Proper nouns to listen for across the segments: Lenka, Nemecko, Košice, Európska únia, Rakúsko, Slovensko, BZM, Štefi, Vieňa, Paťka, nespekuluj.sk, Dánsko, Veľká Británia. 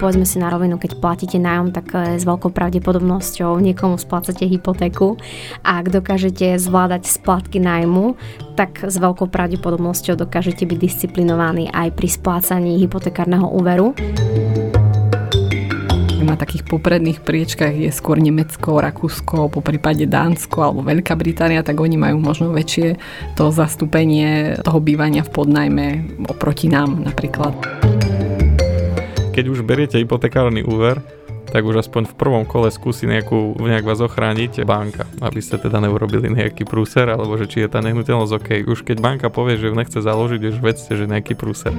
povedzme si na rovinu, keď platíte nájom, tak s veľkou pravdepodobnosťou niekomu splácate hypotéku. A ak dokážete zvládať splátky nájmu, tak s veľkou pravdepodobnosťou dokážete byť disciplinovaní aj pri splácaní hypotekárneho úveru. Na takých popredných priečkách je skôr Nemecko, Rakúsko, poprípade Dánsko alebo Veľká Británia, tak oni majú možno väčšie to zastúpenie toho bývania v podnajme oproti nám napríklad. Keď už beriete hypotekárny úver, tak už aspoň v prvom kole skúsi nejak vás ochrániť banka, aby ste teda neurobili nejaký prúser, alebo že či je tá nehnuteľnosť OK. Už keď banka povie, že nechce založiť, už vedzte, že nejaký prúser.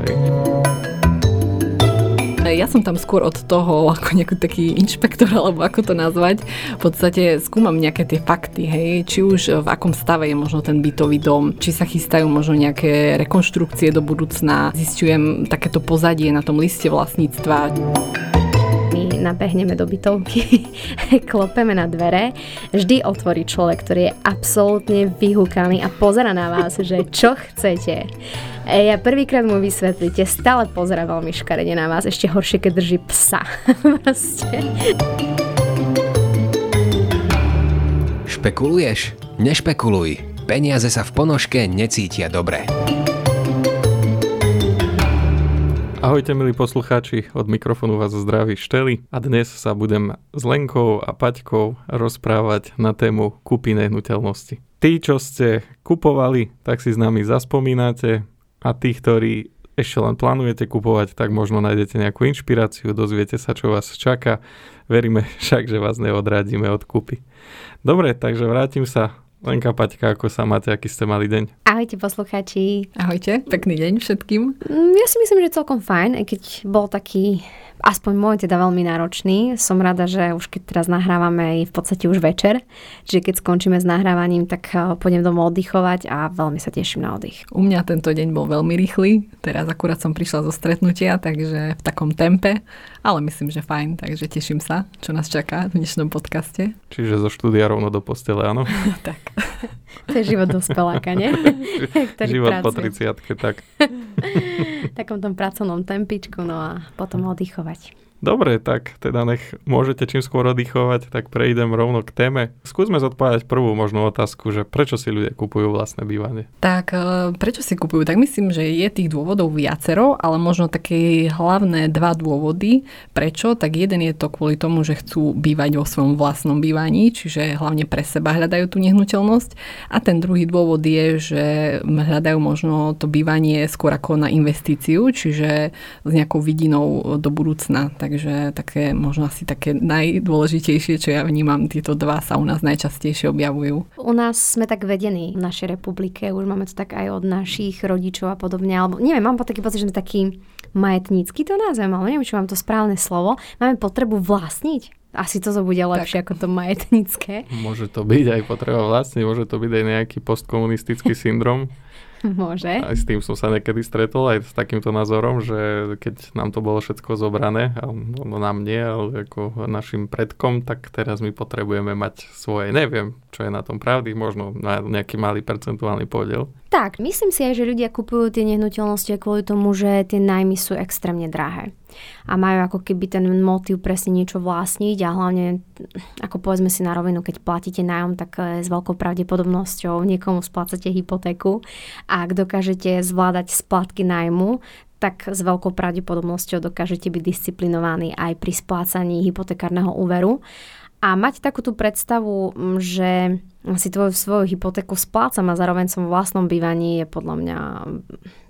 Ja som tam skôr od toho, ako nejaký taký inšpektor, alebo ako to nazvať, v podstate skúmam nejaké tie fakty, hej, či už v akom stave je možno ten bytový dom, či sa chystajú možno nejaké rekonštrukcie do budúcna, zisťujem takéto pozadie na tom liste vlastníctva. Nabehneme do bytovky, klopeme na dvere, vždy otvorí človek, ktorý je absolútne vyhúkaný a pozerá na vás, že čo chcete. Ja prvýkrát mu vysvetlíte, stále pozerá veľmi škaredne na vás, ešte horšie, keď drží psa. Špekuluješ? Nešpekuluj. Peniaze sa v ponožke necítia dobre. Ahojte, milí poslucháči, od mikrofónu vás zdraví Štefi a dnes sa budem s Lenkou a Paťkou rozprávať na tému kúpy nehnuteľnosti. Tí, čo ste kupovali, tak si s nami zaspomínate a tí, ktorí ešte len plánujete kupovať, tak možno nájdete nejakú inšpiráciu, dozviete sa, čo vás čaká. Veríme však, že vás neodradíme od kúpy. Dobre, takže vrátim sa. Lenka, Paťka, ako sa máte, aký ste mali deň? Ahojte poslucháči. Ahojte, pekný deň všetkým. Ja si myslím, že celkom fajn, aj keď bol taký, aspoň môj teda veľmi náročný. Som rada, že už keď teraz nahrávame, je v podstate už večer, čiže keď skončíme s nahrávaním, tak pôjdem domov oddychovať a veľmi sa teším na oddych. U mňa tento deň bol veľmi rýchly, teraz akurát som prišla zo stretnutia, takže v takom tempe, ale myslím, že fajn, takže teším sa, čo nás čaká v dnešnom podcaste. Čiže zo štúdia rovno do postele, áno? Tak. To je život dospeláka, nie? Život pracuje. Po 30-ke, tak. Takom tom pracovnom tempičku, no a potom oddychovať. Dobre, tak teda nech môžete čím skôr oddychovať, tak prejdem rovno k téme. Skúsme zodpovedať prvú možnú otázku, že prečo si ľudia kupujú vlastné bývanie? Tak, prečo si kupujú? Tak myslím, že je tých dôvodov viacero, ale možno také hlavné dva dôvody. Prečo? Tak jeden je to kvôli tomu, že chcú bývať vo svojom vlastnom bývaní, čiže hlavne pre seba hľadajú tú nehnuteľnosť. A ten druhý dôvod je, že hľadajú možno to bývanie skôr ako na investíciu, čiže s nejakou vidinou do budúcna. Takže také, možno asi také najdôležitejšie, čo ja vnímam, tieto dva sa u nás najčastejšie objavujú. U nás sme tak vedení v našej republike, už máme to tak aj od našich rodičov a podobne, alebo neviem, mám taký pocit, že sme taký majetnícky to názvem, ale neviem, či mám to správne slovo. Máme potrebu vlastniť. Asi to bude lepšie tak. Ako to majetnícke. Môže to byť aj potreba vlastniť, môže to byť aj nejaký postkomunistický syndrom. Môže. Aj s tým som sa niekedy stretol, aj s takýmto názorom, že keď nám to bolo všetko zobrané, a ono nám nie, ale ako našim predkom, tak teraz my potrebujeme mať svoje, neviem, čo je na tom pravdy, možno na nejaký malý percentuálny podiel. Tak, myslím si aj, že ľudia kupujú tie nehnuteľnosti kvôli tomu, že tie nájmy sú extrémne drahé. A majú ako keby ten motív presne niečo vlastniť a hlavne, ako povedzme si na rovinu, keď platíte nájom, tak s veľkou pravdepodobnosťou niekomu splácate hypotéku a ak dokážete zvládať splátky nájmu, tak s veľkou pravdepodobnosťou dokážete byť disciplinovaní aj pri splácaní hypotekárneho úveru. A mať takú tú predstavu, že si svoju hypotéku splácam a zároveň som v vlastnom bývaní, je podľa mňa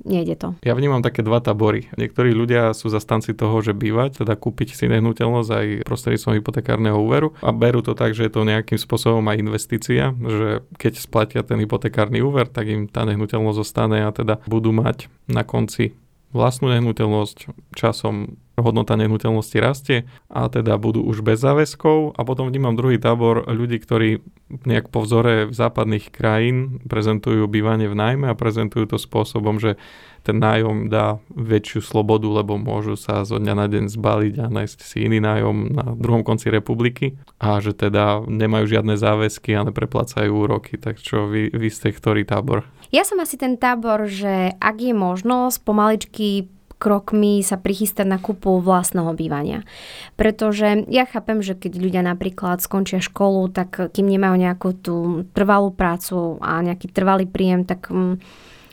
nejde to. Ja vnímam také dva tabory. Niektorí ľudia sú zastanci toho, že bývať, teda kúpiť si nehnuteľnosť aj prostredníctvom hypotekárneho úveru a berú to tak, že je to nejakým spôsobom aj investícia, že keď splatia ten hypotekárny úver, tak im tá nehnuteľnosť zostane a teda budú mať na konci vlastnú nehnuteľnosť, časom hodnota nehnuteľnosti rastie a teda budú už bez záväzkov. A potom vnímam druhý tábor ľudí, ktorí nejak po vzore západných krajín prezentujú bývanie v nájme a prezentujú to spôsobom, že ten nájom dá väčšiu slobodu, lebo môžu sa zo dňa na deň zbaliť a nájsť si iný nájom na druhom konci republiky a že teda nemajú žiadne záväzky a nepreplácajú úroky. Tak čo, vy ste ktorý tábor? Ja som asi ten tábor, že ak je možnosť pomaličky krokmi sa prichystať na kúpu vlastného bývania. Pretože ja chápem, že keď ľudia napríklad skončia školu, tak kým nemajú nejakú tú trvalú prácu a nejaký trvalý príjem, tak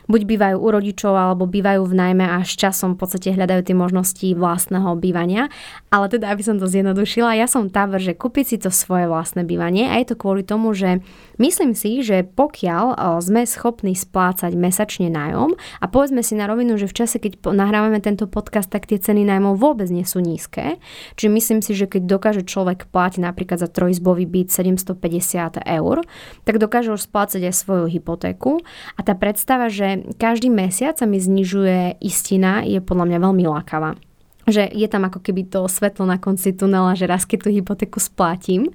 buď bývajú u rodičov, alebo bývajú v nájme a s časom v podstate hľadajú tie možnosti vlastného bývania. Ale teda, aby som to zjednodušila, ja som tábor, že kúpiť si to svoje vlastné bývanie a je to kvôli tomu, že myslím si, že pokiaľ sme schopní splácať mesačne nájom a povedzme si na rovinu, že v čase, keď nahrávame tento podcast, tak tie ceny nájmov vôbec nie sú nízke. Čiže myslím si, že keď dokáže človek platiť napríklad za trojizbový byt 750 €, tak dokáže už splácať aj svoju hypotéku a tá predstava, že každý mesiac sa mi znižuje istina, je podľa mňa veľmi lákavá. Že je tam ako keby to svetlo na konci tunela, že raz keď tú hypotéku splátim,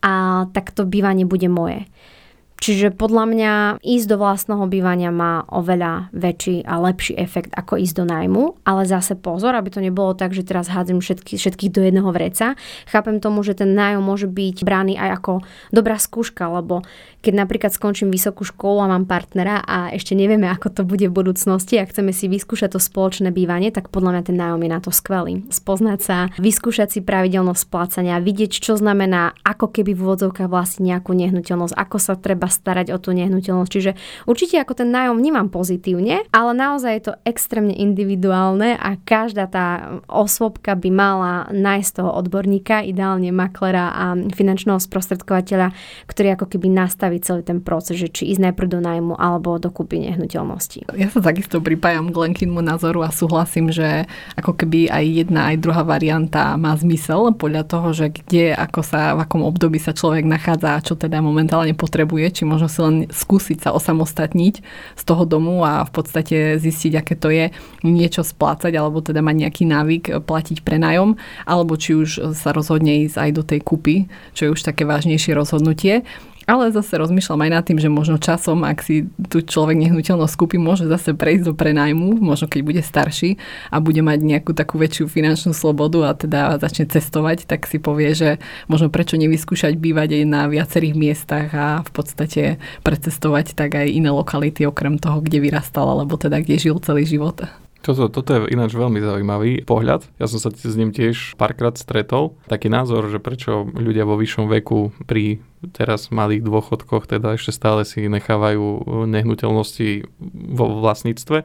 a tak to bývanie bude moje. Čiže podľa mňa ísť do vlastného bývania má oveľa väčší a lepší efekt ako ísť do nájmu, ale zase pozor, aby to nebolo tak, že teraz hádzam všetkých do jedného vreca. Chápem tomu, že ten nájom môže byť braný aj ako dobrá skúška, lebo keď napríklad skončím vysokú školu a mám partnera a ešte nevieme, ako to bude v budúcnosti a chceme si vyskúšať to spoločné bývanie, tak podľa mňa ten nájom je na to skvelý. Spoznať sa, vyskúšať si pravidelnosť splácania, vidieť, čo znamená ako keby v úvodzovkách vlastniť nejakú nehnuteľnosť, ako sa treba starať o tú nehnuteľnosť. Čiže určite ako ten nájom nemám pozitívne, ale naozaj je to extrémne individuálne a každá tá osôbka by mala nájsť toho odborníka, ideálne maklera a finančného sprostredkovateľa, ktorý ako keby nastaví celý ten proces, že či ísť najprv do nájmu alebo do kúpy nehnuteľnosti. Ja sa takisto pripájam k Lenkynmu názoru a súhlasím, že ako keby aj jedna aj druhá varianta má zmysel podľa toho, že kde, ako sa, v akom období sa človek nachádza a čo teda momentálne potrebuje, či možno si len skúsiť sa osamostatniť z toho domu a v podstate zistiť, aké to je niečo splácať, alebo teda mať nejaký návyk platiť prenájom, alebo či už sa rozhodne ísť aj do tej kúpy, čo je už také vážnejšie rozhodnutie. Ale zase rozmýšľam aj nad tým, že možno časom, ak si tu človek nehnuteľnosť kúpi, môže zase prejsť do prenajmu, možno keď bude starší a bude mať nejakú takú väčšiu finančnú slobodu a teda začne cestovať, tak si povie, že možno prečo nevyskúšať bývať aj na viacerých miestach a v podstate precestovať tak aj iné lokality okrem toho, kde vyrastal alebo teda kde žil celý život. Toto je ináč veľmi zaujímavý pohľad. Ja som sa s ním tiež párkrát stretol. Taký názor, že prečo ľudia vo vyššom veku pri teraz malých dôchodkoch teda ešte stále si nechávajú nehnuteľnosti vo vlastníctve.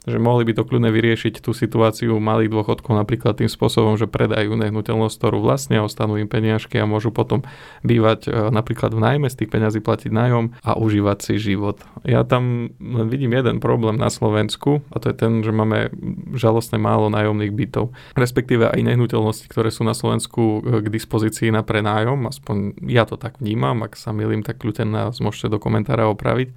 Že mohli by to kľudne vyriešiť tú situáciu malých dôchodkov napríklad tým spôsobom, že predajú nehnuteľnosť, ktorú vlastnia, ostanú im peniažky a môžu potom bývať napríklad v nájme, z tých peňazí platiť nájom a užívať si život. Ja tam vidím jeden problém na Slovensku a to je ten, že máme žalostne málo nájomných bytov. Respektíve aj nehnuteľnosti, ktoré sú na Slovensku k dispozícii na prenájom, aspoň ja to tak vnímam, ak sa milím, tak kľudne nás môžete do komentára opraviť.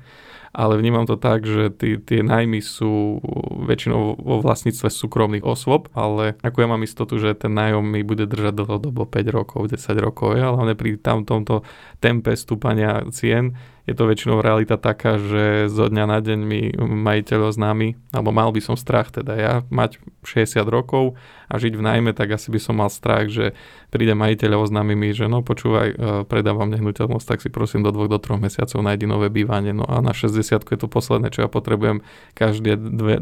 Ale vnímam to tak, že tie nájmy sú väčšinou vo vlastníctve súkromných osôb, ale ako ja mám istotu, že ten nájom mi bude držať dlhodobo 5 rokov, 10 rokov, ale hlavne pri tomto tempe stúpania cien je to väčšinou realita taká, že zo dňa na deň mi majiteľ oznámi, alebo mal by som strach teda ja mať 60 rokov a žiť v nájme, tak asi by som mal strach, že príde majiteľ a oznámi mi, že no počúvaj, predávam nehnuteľnosť, tak si prosím do 2 do 3 mesiacov nájdi nové bývanie. No a na 60 je to posledné, čo ja potrebujem každé 2-3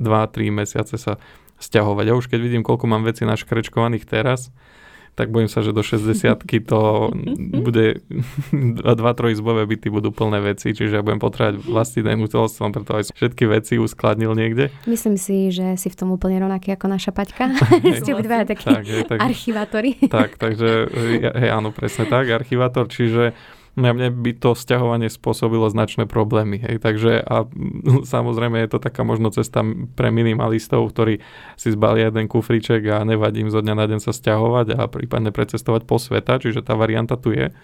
mesiace sa sťahovať. A už keď vidím, koľko mám vecí naškrečkovaných teraz, tak bojím sa, že do 60-ky to bude 2-3-izbové byty budú plné veci, čiže ja budem potrebať vlastniť nehnuteľnosť, preto aj všetky veci uskladnil niekde. Myslím si, že si v tom úplne rovnaký ako naša Paťka. Ste obidvaja takí archivátori. Tak, takže áno, presne tak, archivátor, čiže na mne by to sťahovanie spôsobilo značné problémy. Hej. Takže a samozrejme je to taká možno cesta pre minimalistov, ktorí si zbalia jeden kufriček a nevadím zo dňa na deň sa sťahovať a prípadne precestovať po sveta, čiže tá varianta tu je.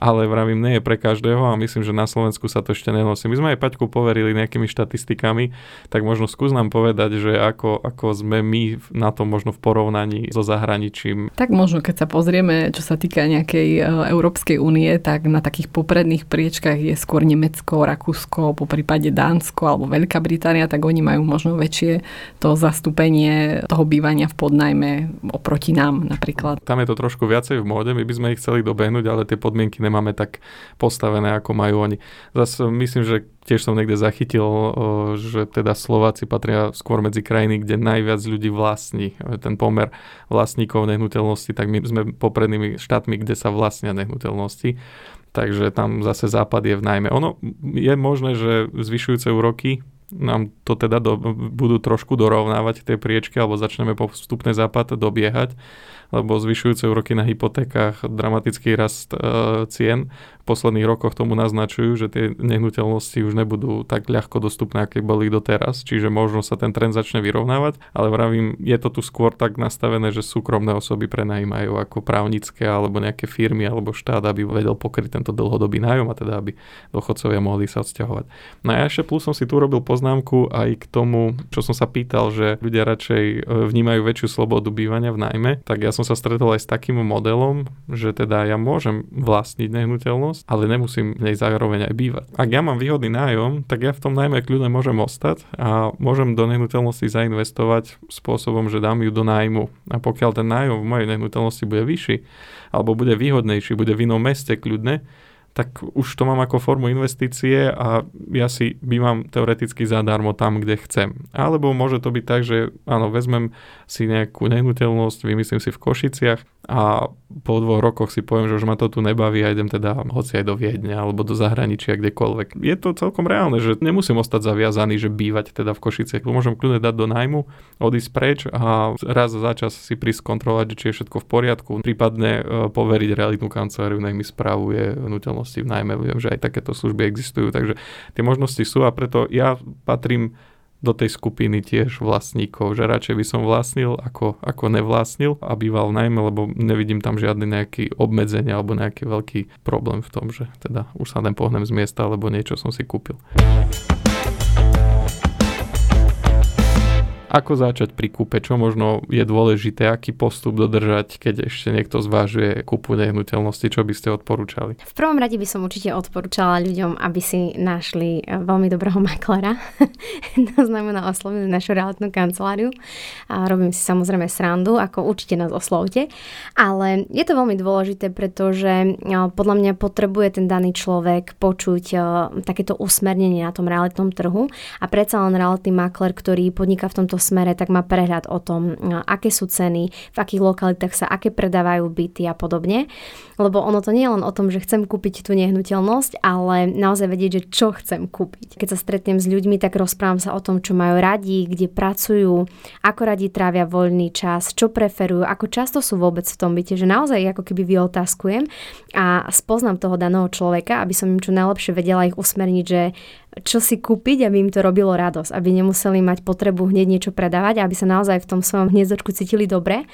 Ale vravím, nie je pre každého a myslím, že na Slovensku sa to ešte nenosí. My sme aj Paťku poverili nejakými štatistikami, tak možno skús nám povedať, že ako sme my na tom možno v porovnaní so zahraničím. Tak možno keď sa pozrieme, čo sa týka nejakej Európskej únie, tak na takých popredných priečkách je skôr Nemecko, Rakúsko, poprípade Dánsko alebo Veľká Británia, tak oni majú možno väčšie to zastúpenie toho bývania v podnajme oproti nám napríklad. Tam je to trošku viacej v móde, my by sme ich chceli dobehnúť, ale tie podmienky nemáme tak postavené, ako majú oni. Zase myslím, že tiež som niekde zachytil, že teda Slováci patria skôr medzi krajiny, kde najviac ľudí vlastní. Ten pomer vlastníkov nehnuteľnosti, tak my sme poprednými štátmi, kde sa vlastnia nehnuteľnosti. Takže tam zase Západ je v najmä. Ono je možné, že zvyšujúce úroky nám to teda budú trošku dorovnávať tej priečky, alebo začneme postupne Západ dobiehať, lebo zvyšujúce úroky na hypotékach, dramatický rast cien v posledných rokoch tomu naznačujú, že tie nehnuteľnosti už nebudú tak ľahko dostupné, aké boli doteraz, čiže možno sa ten trend začne vyrovnávať, ale vravím, je to tu skôr tak nastavené, že súkromné osoby prenajímajú ako právnické alebo nejaké firmy alebo štát, aby vedel pokryť tento dlhodobý nájom a teda aby dôchodcovia mohli sa odsťahovať. No a ešte plus som si tu robil poznámku aj k tomu, čo som sa pýtal, že ľudia radšej vnímajú väčšiu slobodu bývania v nájme, tak ja som sa stretol aj s takým modelom, že teda ja môžem vlastniť nehnuteľnosť, ale nemusím v nej zároveň aj bývať. Ak ja mám výhodný nájom, tak ja v tom nájme kľudne môžem ostať a môžem do nehnuteľnosti zainvestovať spôsobom, že dám ju do nájmu. A pokiaľ ten nájom v mojej nehnuteľnosti bude vyšší alebo bude výhodnejší, bude v inom meste kľudne, tak už to mám ako formu investície a ja si bývam teoreticky zadarmo tam, kde chcem. Alebo môže to byť tak, že áno, vezmem si nejakú nehnuteľnosť, vymyslím si v Košiciach a po 2 rokoch si poviem, že už ma to tu nebaví a idem teda hoci aj do Viedne alebo do zahraničia, kdekoľvek. Je to celkom reálne, že nemusím ostať zaviazaný, že bývať teda v Košiciach. Môžem kľudne dať do nájmu, odísť preč a raz za čas si prísť kontrolovať, či je všetko v poriadku, prípadne poveriť realitnú kanceláriu, nech mi spravuje nehnuteľnosť v nájme. Viem, že aj takéto služby existujú, takže tie možnosti sú a preto ja patrím do tej skupiny tiež vlastníkov, že radšej by som vlastnil ako nevlastnil a býval v nájme, lebo nevidím tam žiadne nejaké obmedzenia alebo nejaký veľký problém v tom, že teda už sa nepohnem z miesta, alebo niečo som si kúpil. Ako začať pri kúpe? Čo možno je dôležité? Aký postup dodržať, keď ešte niekto zvážuje kúpu nehnuteľnosti? Čo by ste odporúčali? V prvom rade by som určite odporúčala ľuďom, aby si našli veľmi dobrého maklera. To znamená osloviť našu realitnú kanceláriu. A robím si samozrejme srandu, ako určite nás oslovte. Ale je to veľmi dôležité, pretože podľa mňa potrebuje ten daný človek počuť takéto usmernenie na tom realitnom trhu. A predsa len realitný makler, ktorý podniká v tomto smere, tak má prehľad o tom, aké sú ceny, v akých lokalitách sa aké predávajú byty a podobne. Lebo ono to nie je len o tom, že chcem kúpiť tú nehnuteľnosť, ale naozaj vedieť, že čo chcem kúpiť. Keď sa stretnem s ľuďmi, tak rozprávam sa o tom, čo majú radi, kde pracujú, ako radi trávia voľný čas, čo preferujú, ako často sú vôbec v tom byte, že naozaj ako keby vyotaskujem a spoznám toho daného človeka, aby som im čo najlepšie vedela ich usmerniť, že čo si kúpiť, aby im to robilo radosť, aby nemuseli mať potrebu hneď niečo predávať, aby sa naozaj v tom svojom hniezdočku cítili dobre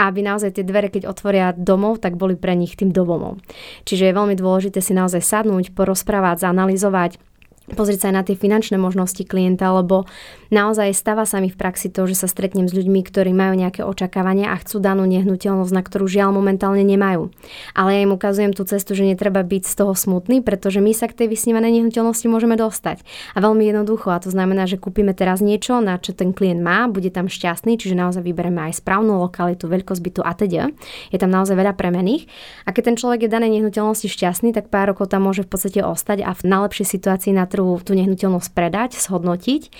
a aby naozaj tie dvere, keď otvoria domov, tak boli pre nich tým domovom. Čiže je veľmi dôležité si naozaj sadnúť, porozprávať, zanalizovať, pozrieť sa aj na tie finančné možnosti klienta, lebo naozaj stáva sa mi v praxi to, že sa stretnem s ľuďmi, ktorí majú nejaké očakávania a chcú danú nehnuteľnosť, na ktorú žiaľ momentálne nemajú. Ale ja im ukazujem tú cestu, že netreba byť z toho smutný, pretože my sa k tej vysnívanej nehnuteľnosti môžeme dostať. A veľmi jednoducho, a to znamená, že kúpime teraz niečo, na čo ten klient má, bude tam šťastný, čiže naozaj vyberieme aj správnu lokalitu, veľkosť bytu a teda. Je tam naozaj veľa premených. A keď ten človek je danej nehnuteľnosti šťastný, tak pár rokov tam môže v podstate ostať a v najlepšej situácii na tú nehnuteľnosť predať, shodnotiť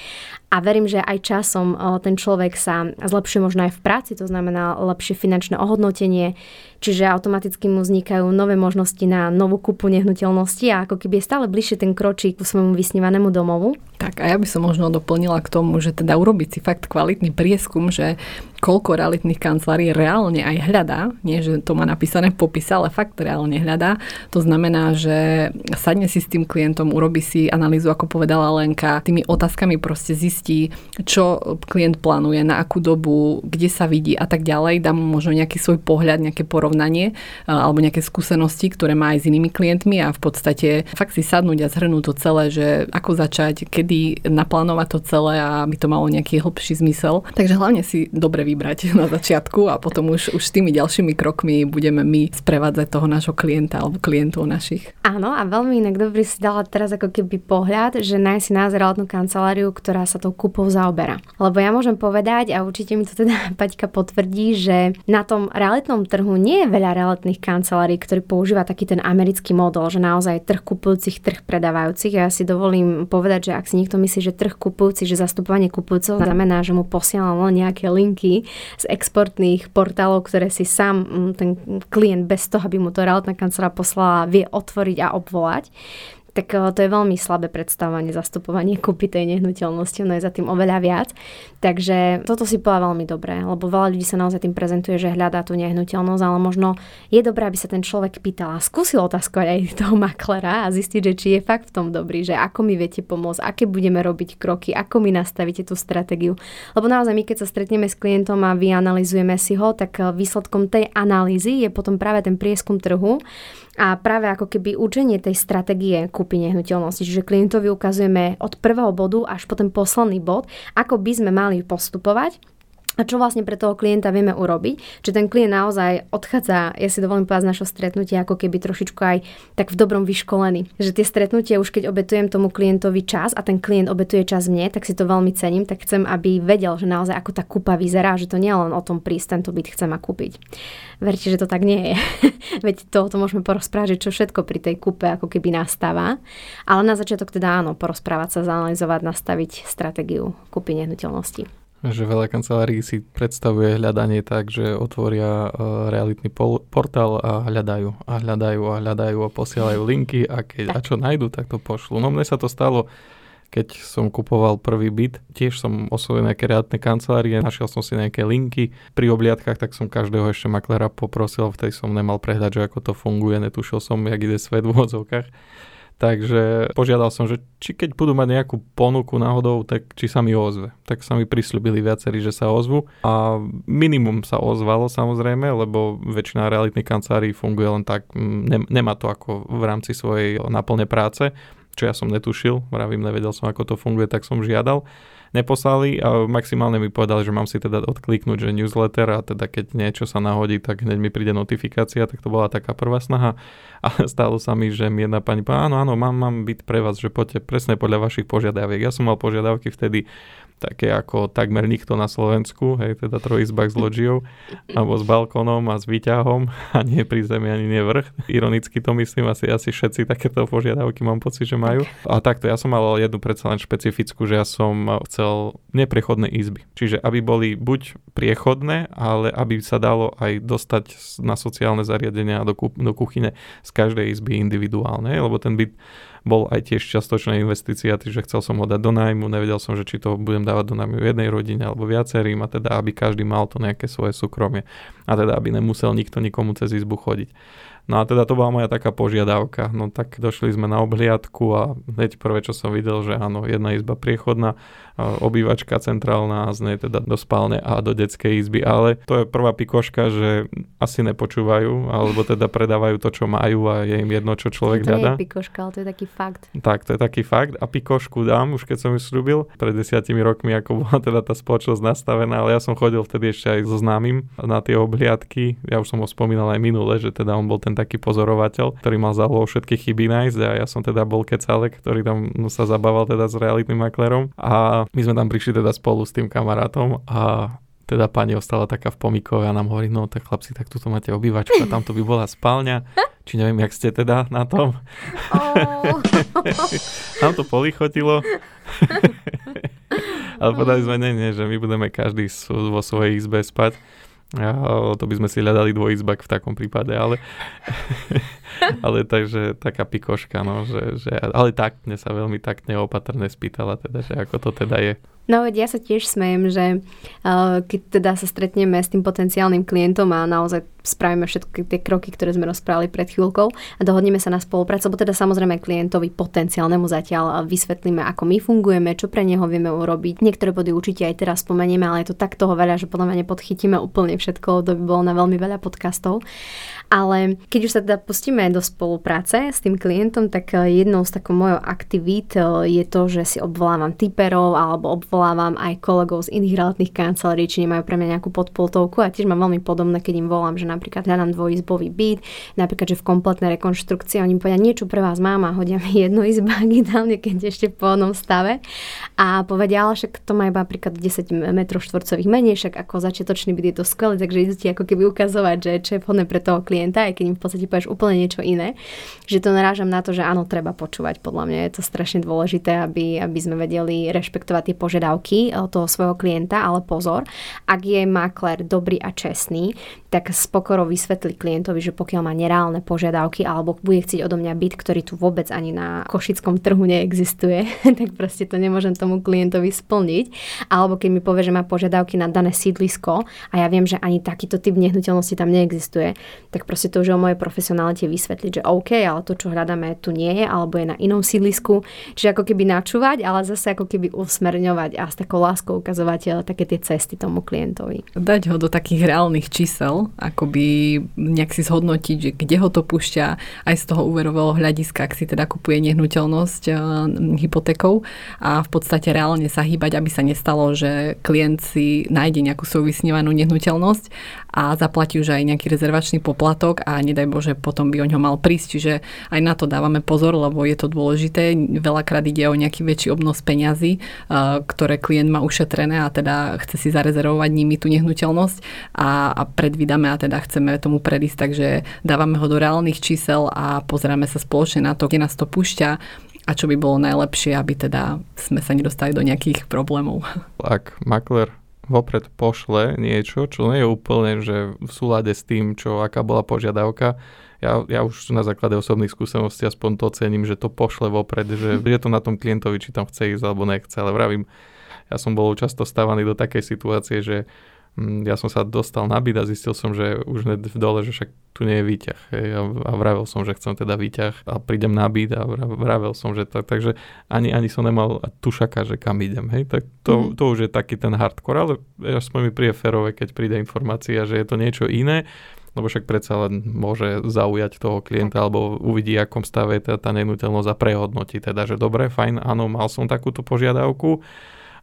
a verím, že aj časom ten človek sa zlepšuje možno aj v práci, to znamená lepšie finančné ohodnotenie, čiže automaticky mu vznikajú nové možnosti na novú kúpu nehnuteľnosti a ako keby je stále bližšie ten kročík ku svojmu vysnívanému domovu. Tak a ja by som možno doplnila k tomu, že teda urobiť si fakt kvalitný prieskum, že koľko realitných kancelárií reálne aj hľadá, nie že to má napísané v popise, ale fakt reálne hľadá. To znamená, že sadne si s tým klientom, urobí si analýzu, ako povedala Lenka, tými otázkami proste zistí, čo klient plánuje, na akú dobu, kde sa vidí a tak ďalej. Dá mu možno nejaký svoj pohľad, nejaké porovnanie alebo nejaké skúsenosti, ktoré má aj s inými klientmi a v podstate fakt si sadnúť a zhrnúť to celé, že ako začať, kedy naplánovať to celé a aby to malo nejaký hlbší zmysel. Takže hlavne si dobre vybrať na začiatku a potom už s tými ďalšími krokmi budeme my sprevádzať toho nášho klienta alebo klientov našich. Áno, a veľmi inak dobre si dala teraz ako keby pohľad, že nájsť si nájsť realitnú kanceláriu, ktorá sa to tou kúpou zaoberá. Lebo ja môžem povedať, a určite mi to teda Paťka potvrdí, že na tom realitnom trhu nie je veľa realitných kancelárií, ktorý používa taký ten americký model, že naozaj trh kupujúcich, trh predávajúcich. Ja si dovolím povedať, že ak si niekto myslí, že trh kupujúcich, že zastupovanie kupujúceho znamená, že mu posielam len nejaké linky z exportných portálov, ktoré si sám ten klient bez toho, aby mu to realitná kancelária poslala, vie otvoriť a obvolať. Tak to je veľmi slabé predstavovanie, zastupovanie kúpy tej nehnuteľnosti, ono je za tým oveľa viac. Takže toto si povedala veľmi dobré, lebo veľa ľudí sa naozaj tým prezentuje, že hľadá tú nehnuteľnosť, ale možno je dobré, aby sa ten človek pýtal a skúsil otázkovať aj toho maklera a zistiť, že či je fakt v tom dobrý, že ako mi viete pomôcť, aké budeme robiť kroky, ako mi nastavíte tú stratégiu. Lebo naozaj my, keď sa stretneme s klientom a vyanalizujeme si ho, tak výsledkom tej analýzy je potom práve ten prieskum trhu a práve ako keby učenie tej stratégie kúpy nehnuteľnosti. Čiže klientovi ukazujeme od prvého bodu až po ten posledný bod, ako by sme mali postupovať a čo vlastne pre toho klienta vieme urobiť. Čiže ten klient naozaj odchádza, ja si dovolím povedať, z našho stretnutia ako keby trošičku aj tak v dobrom vyškolený. Že tie stretnutia, už keď obetujem tomu klientovi čas a ten klient obetuje čas mne, tak si to veľmi cením, tak chcem, aby vedel, že naozaj ako tá kúpa vyzerá, že to nie je len o tom prísť, tento byt chcem a kúpiť. Verte, že to tak nie je. Veď to môžeme porozprávať, čo všetko pri tej kúpe ako keby nastáva. Ale na začiatok teda áno, porozprávať sa, zanalyzovať, nastaviť stratégiu kúpy nehnuteľnosti. Že veľa kancelárií si predstavuje hľadanie tak, že otvoria realitný portál a hľadajú a posielajú linky a čo nájdu, tak to pošlu. No mne sa to stalo, keď som kupoval prvý byt, tiež som oslovil nejaké realitné kancelárie, našiel som si nejaké linky pri obliadkach, tak som každého ešte maklera poprosil, vtedy som nemal prehľad, že ako to funguje, netušil som, jak ide svet v odzovkách. Takže požiadal som, že či keď budú mať nejakú ponuku náhodou, tak či sa mi ozve. Tak sa mi prisľúbili viacerí, že sa ozvu. A minimum sa ozvalo samozrejme, lebo väčšina realitných kancelárií funguje len tak, nemá to ako v rámci svojej náplne práce, čo ja som netušil, vravím, nevedel som, ako to funguje, tak som žiadal. Neposlali a maximálne mi povedali, že mám si teda odkliknúť, že newsletter a teda keď niečo sa nahodí, tak hneď mi príde notifikácia, tak to bola taká prvá snaha. Ale stalo sa mi, že mi jedna pani povedala, áno, mám byt pre vás, že poďte presne podľa vašich požiadaviek. Ja som mal požiadavky vtedy také ako takmer nikto na Slovensku, hej, teda trojizbách s loďou alebo s balkónom a s výťahom a nie pri zemi ani nie vrch. Ironicky to myslím, asi všetci takéto požiadavky mám pocit, že majú. A takto ja som mal jednu predsa len špecifickú, že ja som neprechodné izby. Čiže aby boli buď priechodné, ale aby sa dalo aj dostať na sociálne zariadenia do kuchyne z každej izby individuálne, lebo ten byt bol aj tiež čiastočná investícia, takže chcel som ho dať do nájmu, nevedel som, že či to budem dávať do nájmu jednej rodine alebo viacerým a teda aby každý mal to nejaké svoje súkromie a teda aby nemusel nikto nikomu cez izbu chodiť. No a teda to bola moja taká požiadavka. No tak došli sme na obhliadku a hneď prvé, čo som videl, že áno, jedna izba priechodná, obývačka centrálna a z nej teda do spálne a do detskej izby. Ale to je prvá pikoška, že asi nepočúvajú, alebo teda predávajú to, čo majú a je im jedno, čo človek hľadá. To nie je pikoška, ale to je taký fakt. Tak, to je taký fakt. A pikošku dám, už keď som ju sľúbil, pred 10 rokmi, ako bola teda tá spoločnosť nastavená, ale ja som chodil vtedy ešte aj so známym na tie obhliadky. Ja už som ho spomínal aj minule, že teda on bol ten taký pozorovateľ, ktorý mal za hlavou všetky chyby nájsť a ja som teda bol kecálek, ktorý tam sa zabával teda s realitným maklérom a my sme tam prišli teda spolu s tým kamarátom a teda pani ostala taká v pomykove a nám hovorí, no tak chlapci, tak tuto máte obývačku a tamto by bola spálňa. Či neviem, jak ste teda na tom. Nám to polichotilo. Ale podali sme, nie, že my budeme každý vo svojej izbe spať. To by sme si hľadali dvojizbak v takom prípade, ale ale takže taká pikoška, no, že ale taktne sa veľmi taktne opatrne spýtala teda, že ako to teda je. No ja sa tiež smejem, že keď teda sa stretneme s tým potenciálnym klientom a naozaj spravíme všetky tie kroky, ktoré sme rozprávali pred chvíľkou a dohodneme sa na spoluprácu, lebo teda samozrejme klientovi potenciálnemu zatiaľ vysvetlíme, ako my fungujeme, čo pre neho vieme urobiť. Niektoré body určite aj teraz spomenieme, ale je to tak toho veľa, že podľa mňa nepodchytíme úplne všetko, to by bolo na veľmi veľa podcastov. Ale keď už sa teda pustíme chodíme do spolupráce s tým klientom, tak jednou z takou mojou aktivít je to, že si obvolávam tiperov alebo obvolávam aj kolegov z iných realitných kancelárií, či nemajú pre mňa nejakú podpoltovku, a tiež mám veľmi podobné, keď im volám, že napríklad hľadám dvojizbový byt, napríklad, že v kompletnej rekonštrukcii, oni povedia, niečo pre vás mám, a hodia mi jednu izbák, ideálne keď ešte v pôvodnom stave, a povedia, ale však to má iba napríklad 10 m2 menej, však ako začiatočný byt je to skvelé, takže idú ti ako keby ukazovať, že čo je vhodné pre toho klienta, aj keď im v podstate povieš úplne niečo iné. Že to narážam na to, že áno, treba počúvať. Podľa mňa je to strašne dôležité, aby sme vedeli rešpektovať tie požiadavky toho svojho klienta, ale pozor, ak je maklér dobrý a čestný, tak s pokorou vysvetlí klientovi, že pokiaľ má nereálne požiadavky alebo bude chcieť odo mňa byt, ktorý tu vôbec ani na košickom trhu neexistuje, tak proste to nemôžem tomu klientovi splniť. Alebo keď mi povie, že má požiadavky na dané sídlisko a ja viem, že ani takýto typ nehnuteľnosti tam neexistuje, tak proste to už je o mojej profesionálite vysvetliť, že OK, ale to, čo hľadáme, tu nie je, alebo je na inom sídlisku. Čiže ako keby načúvať, ale zase ako keby usmerňovať a s takou láskou ukazovať také tie cesty tomu klientovi. Dať ho do takých reálnych čísel, akoby nejak si zhodnotiť, že kde ho to púšťa, aj z toho úverového hľadiska, ak si teda kupuje nehnuteľnosť hypotékou, a v podstate reálne sa hýbať, aby sa nestalo, že klient si nájde nejakú svoju vysnívanú nehnuteľnosť a zaplatí už aj nejaký rezervačný poplatok a nedaj Bože, potom by o ňo mal prísť. Čiže aj na to dávame pozor, lebo je to dôležité. Veľakrát ide o nejaký väčší obnos peňazí, ktoré klient má ušetrené a teda chce si zarezervovať nimi tú nehnuteľnosť a predvídame a teda chceme tomu predísť, takže dávame ho do reálnych čísel a pozeráme sa spoločne na to, kde nás to púšťa a čo by bolo najlepšie, aby teda sme sa nedostali do nejakých problémov. Ak makler vopred pošle niečo, čo nie je úplne že v súlade s tým, čo aká bola požiadavka. Ja už na základe osobných skúseností aspoň to cením, že to pošle vopred, že je to na tom klientovi, či tam chce ísť alebo nechce, ale vravím, ja som bol často stávaný do takej situácie, že ja som sa dostal na byt a zistil som, že už v dole, že však tu nie je výťah. A vravel som, že chcem teda výťah a prídem na byt a vravel som, že takže ani som nemal tušaka, že kam idem. Hej? Tak to už je taký ten hardcore, ale aspoň mi príde férové, keď príde informácia, že je to niečo iné, lebo však predsa len môže zaujať toho klienta alebo uvidí, akom stave je tá nehnuteľnosť a prehodnotí. Teda, že dobre, fajn, áno, mal som takúto požiadavku,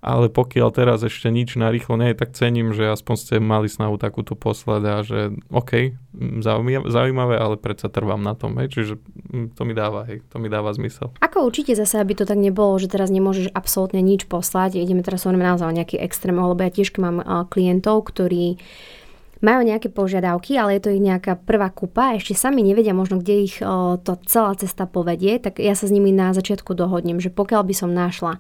ale pokiaľ teraz ešte nič narýchlo nie, tak cením, že aspoň ste mali snahu takúto poslať a že OK, zaujímavé, ale predsa trvám na tom. Hej. Čiže to mi dáva zmysel. Ako určite zase, aby to tak nebolo, že teraz nemôžeš absolútne nič poslať. Ideme teraz naozaj o nejaký extrém, lebo ja tiež mám klientov, ktorí majú nejaké požiadavky, ale je to ich nejaká prvá kúpa a ešte sami nevedia možno, kde ich to celá cesta povedie, tak ja sa s nimi na začiatku dohodnem, že pokiaľ by som našla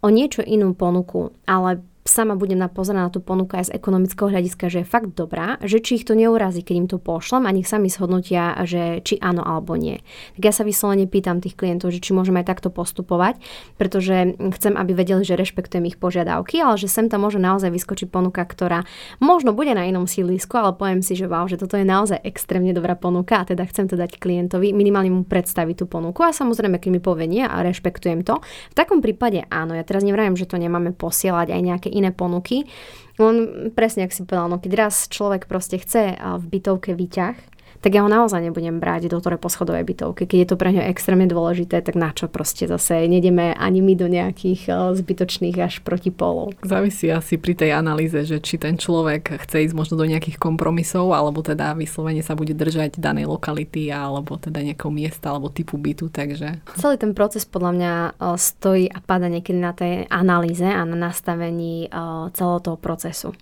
o niečo inú ponuku, ale sama budem napozeraná na tú ponuku aj z ekonomického hľadiska, že je fakt dobrá, že či ich to neurazí, keď im to pošlem a nech sami shodnotia, že či áno alebo nie. Tak ja sa vyslovene pýtam tých klientov, že či môžeme aj takto postupovať, pretože chcem, aby vedeli, že rešpektujem ich požiadavky, ale že sem tam môže naozaj vyskočiť ponuka, ktorá možno bude na inom sídlisku, ale poviem si, že wow, že toto je naozaj extrémne dobrá ponuka a teda chcem to dať klientovi, minimálne mu predstaviť tú ponuku a samozrejme, keď mi povie nie a rešpektujem to. V takom prípade áno, ja teraz nevravím, že to nemáme posielať aj nejaké iné ponuky. On presne, ak si povedal, no keď raz človek proste chce v bytovke výťah, tak ja ho naozaj nebudem brať do ktorej poschodovej bytovky. Keď je to pre ňo extrémne dôležité, tak na čo proste zase nejdeme ani my do nejakých zbytočných až protipolov. Závisí asi pri tej analýze, že či ten človek chce ísť možno do nejakých kompromisov, alebo teda vyslovene sa bude držať danej lokality, alebo teda nejakého miesta, alebo typu bytu, takže... Celý ten proces podľa mňa stojí a padá niekedy na tej analýze a na nastavení celého toho procesu.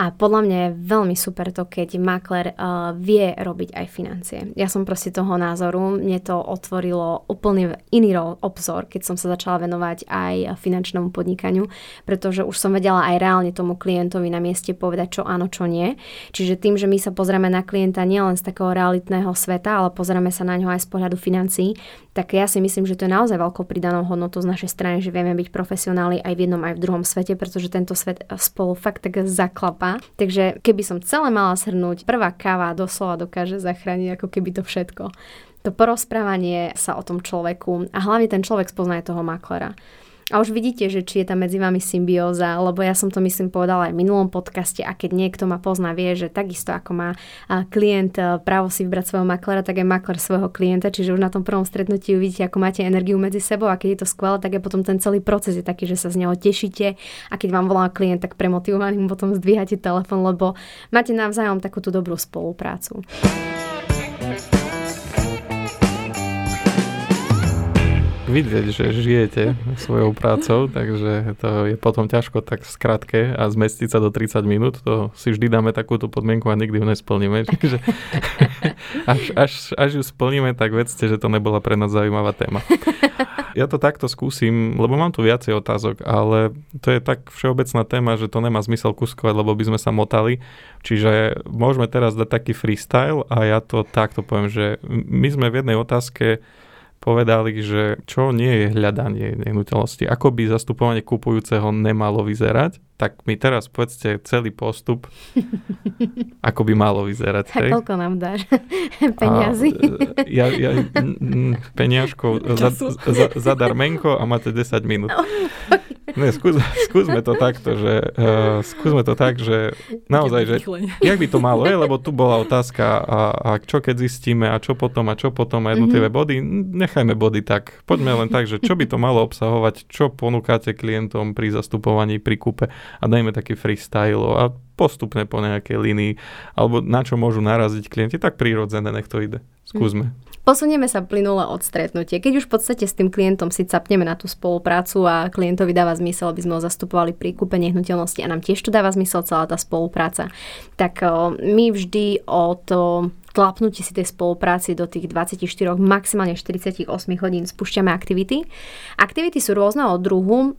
A podľa mňa je veľmi super to, keď makler vie robiť aj financie. Ja som proste toho názoru, mne to otvorilo úplne iný obzor, keď som sa začala venovať aj finančnému podnikaniu, pretože už som vedela aj reálne tomu klientovi na mieste povedať, čo áno, čo nie. Čiže tým, že my sa pozrieme na klienta nielen z takého realitného sveta, ale pozrieme sa na ňo aj z pohľadu financií, tak ja si myslím, že to je naozaj veľkou pridanou hodnotou z našej strany, že vieme byť profesionáli aj v jednom, aj v druhom svete, pretože tento svet spolu fakt tak zaklapá. Takže keby som celé mala shrnúť, prvá káva doslova dokáže zachrániť ako keby to všetko. To porozprávanie sa o tom človeku a hlavne ten človek spozná toho maklera. A už vidíte, že či je tam medzi vami symbióza, lebo ja som to myslím povedala aj v minulom podcaste a keď niekto ma pozná, vie, že takisto ako má klient právo si vybrať svojho makléra, tak aj maklér svojho klienta, čiže už na tom prvom stretnutí vidíte, ako máte energiu medzi sebou a keď je to skvelé, tak je potom ten celý proces je taký, že sa z neho tešíte a keď vám volá klient, tak premotivovaný mu potom zdvíhate telefon, lebo máte navzájom takú tú dobrú spoluprácu. Vidieť, že žijete svojou prácou, takže to je potom ťažko tak v skratke a zmestiť sa do 30 minút, to si vždy dáme takúto podmienku a nikdy ju nesplníme. Čiže až ju splníme, tak vedzte, že to nebola pre nás zaujímavá téma. Ja to takto skúsim, lebo mám tu viacej otázok, ale to je tak všeobecná téma, že to nemá zmysel kuskovať, lebo by sme sa motali. Čiže môžeme teraz dať taký freestyle a ja to takto poviem, že my sme v jednej otázke povedali, že čo nie je hľadanie nehnuteľnosti, ako by zastupovanie kupujúceho nemalo vyzerať, tak mi teraz povedzte celý postup, ako by malo vyzerať. A koľko nám dáš peniazy? Ja peniažkov za darmenko a máte 10 minút. Ne, skúsme to tak, že naozaj, že jak by to malo, lebo tu bola otázka a čo keď zistíme a čo potom a jednotlivé body, nechajme body tak. Poďme len tak, že čo by to malo obsahovať, čo ponúkate klientom pri zastupovaní, pri kúpe a dajme taký freestyle a postupne po nejakej línii alebo na čo môžu naraziť klienti, tak prirodzené, nech to ide. Skúsme. Posunieme sa plynule od stretnutia. Keď už v podstate s tým klientom si capneme na tú spoluprácu a klientovi dáva zmysel, aby sme ho zastupovali pri kúpe nehnuteľnosti a nám tiež to dáva zmysel celá tá spolupráca, tak my vždy od klapnutí si tej spolupráci do tých 24, maximálne 48 hodín spúšťame aktivity. Aktivity sú rôzne od druhu.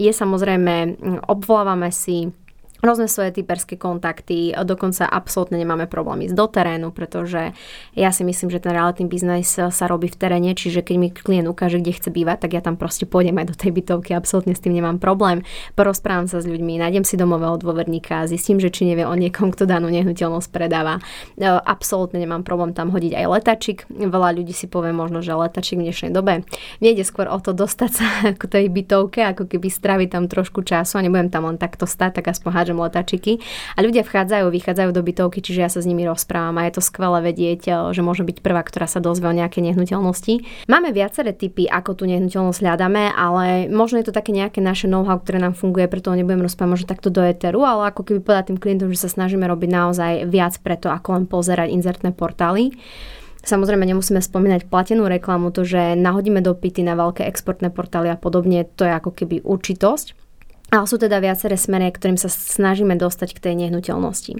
Je samozrejme, obvolávame si rôzne svoje typerské kontakty, dokonca absolútne nemáme problém ísť do terénu, pretože ja si myslím, že ten realitný biznis sa robí v teréne, čiže keď mi klient ukáže, kde chce bývať, tak ja tam proste pôjdem aj do tej bytovky, absolútne s tým nemám problém. Porozprávam sa s ľuďmi, nájdem si domového dôverníka, zistím, že či nevie o niekom, kto danú nehnuteľnosť predáva. Absolútne nemám problém tam hodiť aj letačik. Veľa ľudí si povie možno, že letačik v dnešnej dobe. Nejde skôr o to dostať sa k tej bytovke, ako keby straviť tam trošku času a nebudem tam len takto stáť, tak aspoň mletačiky. A ľudia vchádzajú, vychádzajú do bytovky, čiže ja sa s nimi rozprávam a je to skvelé vedieť, že môžem byť prvá, ktorá sa dozve o nejaké nehnuteľnosti. Máme viaceré typy, ako tú nehnuteľnosť hľadáme, ale možno je to také nejaké naše know-how, ktoré nám funguje, preto nebudem rozprávať možno takto do eteru, ale ako keby povedať tým klientom, že sa snažíme robiť naozaj viac preto, ako len pozerať inzertné portály. Samozrejme, nemusíme spomínať platenú reklamu, to, že nahodíme dopyty na veľké exportné portály a podobne, to je ako keby určitosť. Ale sú teda viaceré smery, ktorým sa snažíme dostať k tej nehnuteľnosti.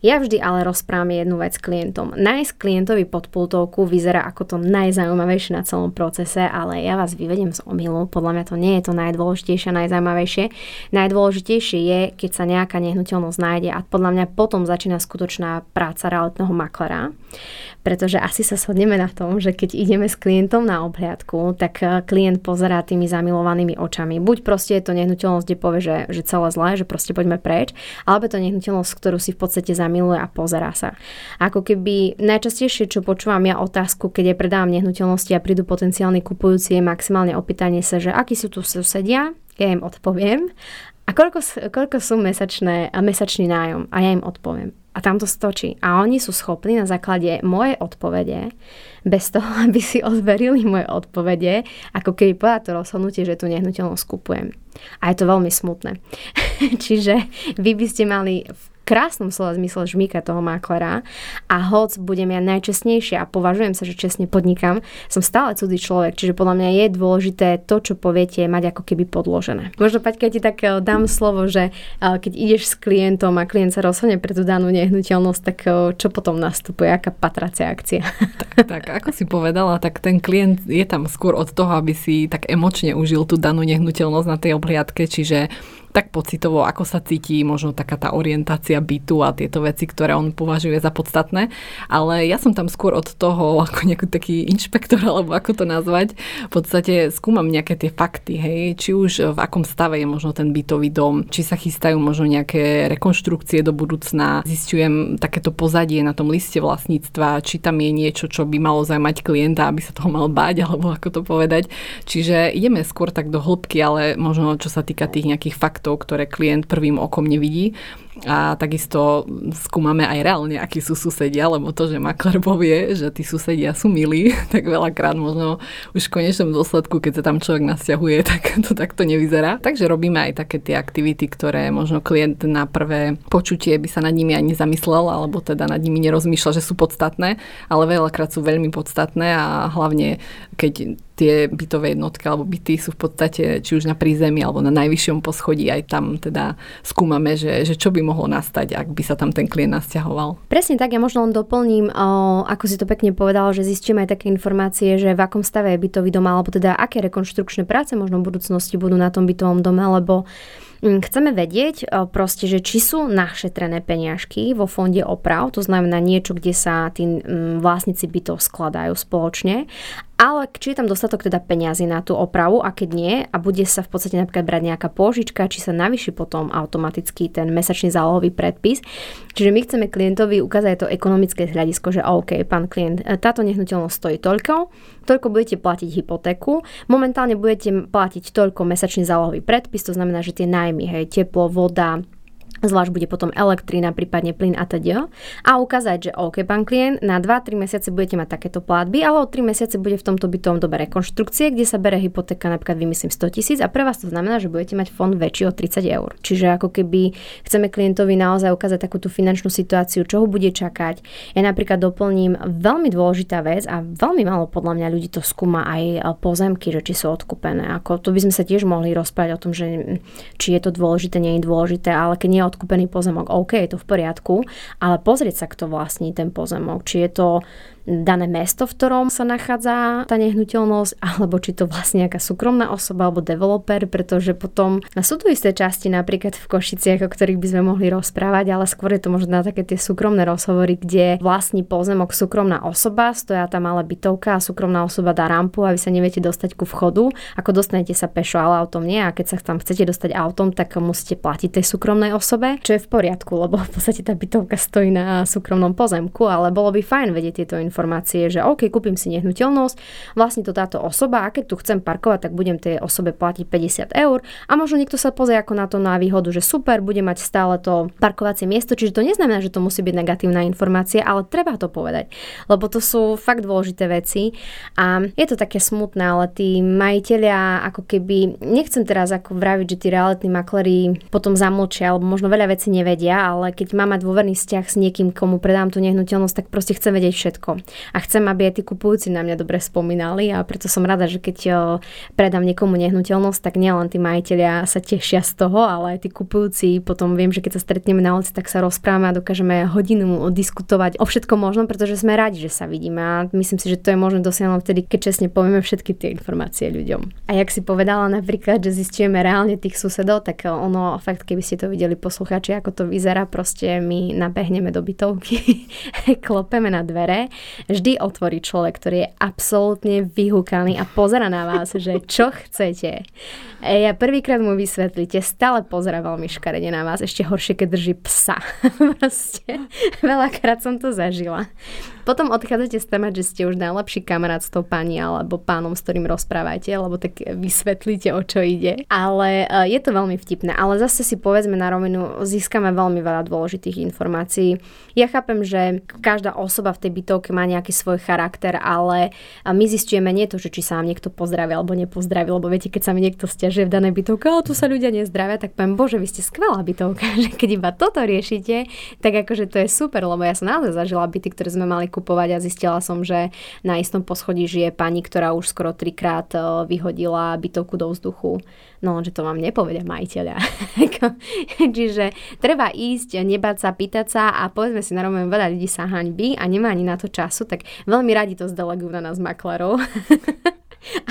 Ja vždy ale rozprávam jednu vec klientom. Nájsť klientovi pod pultovku vyzerá ako to najzaujímavejšie na celom procese, ale ja vás vyvediem z omylu. Podľa mňa to nie je to najdôležitejšie, najzaujímavejšie. Najdôležitejšie je, keď sa nejaká nehnuteľnosť nájde a podľa mňa potom začína skutočná práca realitného maklera. Pretože asi sa shodneme na tom, že keď ideme s klientom na obhliadku, tak klient pozerá tými zamilovanými očami. Buď proste je to nehnuteľnosť, povie, že celé zlé, že proste poďme preč, alebo to nehnuteľnosť, ktorú si v podstate zamiluje a pozerá sa. Ako keby najčastejšie, čo počúvam ja otázku, keď ja predávam nehnuteľnosti a prídu potenciálni kupujúci, je maximálne opýtanie sa, že akí sú tu susedia, ja im odpoviem, a koľko sú mesačný nájom, a ja im odpoviem. A tam to stočí. A oni sú schopní na základe mojej odpovede, bez toho, aby si odverili moje odpovede, ako keby povedať to rozhodnutie, že tú nehnuteľnosť kupujem. A je to veľmi smutné. Čiže vy by ste mali v krásnom slova zmysle žmýka toho maklera a hoc budem ja najčestnejšia a považujem sa, že čestne podnikám, som stále cudzí človek, čiže podľa mňa je dôležité to, čo poviete, mať ako keby podložené. Možno, Paťka, ja ti tak dám slovo, že keď ideš s klientom a klient sa rozhodne pre tú danú nehnuteľnosť, tak čo potom nastupuje, aká patracia akcia? Tak, ako si povedala, tak ten klient je tam skôr od toho, aby si tak emočne užil tú danú nehnuteľnosť na tej obhliadke, čiže tak pocitovo, ako sa cíti, možno taká tá orientácia bytu a tieto veci, ktoré on považuje za podstatné. Ale ja som tam skôr od toho, ako nejaký taký inšpektor, alebo ako to nazvať, v podstate skúmam nejaké tie fakty, hej, či už v akom stave je možno ten bytový dom, či sa chystajú možno nejaké rekonštrukcie do budúcna, zisťujem takéto pozadie na tom liste vlastníctva, či tam je niečo, čo by malo zaujímať klienta, aby sa toho mal báť, alebo ako to povedať. Čiže ideme skôr tak do hĺbky, ale možno čo sa týka tých nejakých faktov, ktoré klient prvým okom nevidí. A takisto skúmame aj reálne, akí sú susedia, lebo to, že makler povie, že tí susedia sú milí, tak veľakrát možno už v konečnom dôsledku, keď sa tam človek nasťahuje, tak to takto nevyzerá. Takže robíme aj také tie aktivity, ktoré možno klient na prvé počutie by sa nad nimi ani nezamyslel, alebo teda nad nimi nerozmýšľa, že sú podstatné, ale veľakrát sú veľmi podstatné a hlavne, keď tie bytové jednotky alebo byty sú v podstate či už na prízemí alebo na najvyššom poschodí, aj tam teda skúmame, že čo by mohlo nastať, ak by sa tam ten klient nasťahoval. Presne tak, ja možno len doplním, ako si to pekne povedal, že zistíme aj také informácie, že v akom stave je bytový dom, alebo teda aké rekonštrukčné práce možno v budúcnosti budú na tom bytovom dome, lebo chceme vedieť proste, že či sú našetrené peniažky vo fonde oprav, to znamená niečo, kde sa tí vlastníci bytov skladajú spoločne, ale či je tam dostatok teda peňazí na tú opravu a keď nie a bude sa v podstate napríklad brať nejaká pôžička, či sa navýši potom automaticky ten mesačný zálohový predpis. Čiže my chceme klientovi ukázať to ekonomické hľadisko, že OK, pán klient, táto nehnuteľnosť stojí toľko budete platiť hypotéku, momentálne budete platiť toľko mesačný zálohový predpis, to znamená, že tie hej, teplo, voda, zvlášť bude potom elektrina, prípadne plyn a teda. A ukázať, že OK, pán klient, na 2-3 mesiace budete mať takéto platby, ale o 3 mesiace bude v tomto bytovom dobe rekonštrukcie, kde sa bere hypotéka napríklad vymyslím 100 000 a pre vás to znamená, že budete mať fond väčší o 30 €. Čiže ako keby chceme klientovi naozaj ukázať takú tú finančnú situáciu, čo ho bude čakať. Ja napríklad doplním veľmi dôležitá vec a veľmi málo podľa mňa ľudí to skúma aj pozemky, že či sú odkúpené. Ako to by sme sa tiež mohli rozprávať o tom, že či je to dôležité, nie je dôležité, ale keď nie je odkúpený pozemok, OK, je to v poriadku, ale pozrieť sa, kto vlastní ten pozemok. Či je to dané mesto, v ktorom sa nachádza tá nehnuteľnosť, alebo či to vlastne nejaká súkromná osoba alebo developer, pretože potom sú tu isté časti napríklad v Košiciach, o ktorých by sme mohli rozprávať, ale skôr je to možno na také tie súkromné rozhovory, kde vlastní pozemok súkromná osoba, stoja tam malá bytovka a súkromná osoba dá rampu a vy sa neviete dostať ku vchodu, ako dostanete sa pešo, ale autom nie, a keď sa tam chcete dostať autom, tak musíte platiť tej súkromnej osobe, čo je v poriadku, lebo v podstate tá bytovka stojí na súkromnom pozemku, ale bolo by fajn vedieť tieto informácie, že OK, kúpim si nehnuteľnosť, vlastne to táto osoba a keď tu chcem parkovať, tak budem tej osobe platiť 50 € a možno niekto sa pozrie ako na to na výhodu, že super, bude mať stále to parkovacie miesto, čiže to neznamená, že to musí byť negatívna informácia, ale treba to povedať, lebo to sú fakt dôležité veci a je to také smutné, ale tí majitelia ako keby, nechcem teraz ako vraviť, že tí realitní makléri potom zamlčia, alebo možno veľa vecí nevedia, ale keď mám mať dôverný vzťah s niekým, komu predám tú nehnuteľnosť, tak proste chcem vedieť všetko. A chcem, aby aj tí kupujúci na mňa dobre spomínali a preto som rada, že keď predám niekomu nehnuteľnosť, tak nielen tí majitelia sa tešia z toho, ale aj tí kupujúci. Potom viem, že keď sa stretneme na ulici, tak sa rozprávame a dokážeme hodinu diskutovať o všetkom možnom, pretože sme radi, že sa vidíme a myslím si, že to je možné dosiahnuť vtedy, keď čestne povieme všetky tie informácie ľuďom. A jak si povedala napríklad, že zistíme reálne tých susedov, tak ono fakt, keby ste to videli poslucháči, ako to vyzerá, proste my nabehneme do bytovky, klopeme na dvere. Vždy otvorí človek, ktorý je absolútne vyhúkaný a pozerá na vás, že čo chcete. Ja prvýkrát mu vysvetlíte, stále pozerá veľmi škaredne na vás, ešte horšie, keď drží psa. Proste, veľakrát som to zažila. Potom odchádzate stamať, že ste už najlepší kamarát s tou pani alebo pánom, s ktorým rozprávate, alebo tak vysvetlíte, o čo ide. Ale je to veľmi vtipné. Ale zase si povedzme na rovinu, získame veľmi veľa dôležitých informácií. Ja chápem, že každá osoba v tej bytovke má nejaký svoj charakter, ale my zistujeme nie to, že či sa vám niekto pozdraví alebo nepozdraví, lebo viete, keď sa mi niekto sťažuje v danej bytovke, ale tu sa ľudia nezdravia, tak poviem, Bože, vy ste skvelá bytovka, že keď iba toto riešite, tak akože to je super, lebo ja som naozaj zažila byty, ktoré sme mali kupovať a zistila som, že na istom poschodí žije pani, ktorá už skoro 3-krát vyhodila bytovku do vzduchu. No lenže to vám nepovedia majiteľa. Čiže treba ísť, nebáť sa, pýtať sa a povedzme si narovno, veľa ľudí sa hanbí a nemá ani na to času, tak veľmi radi to zdelegujú na nás maklérov.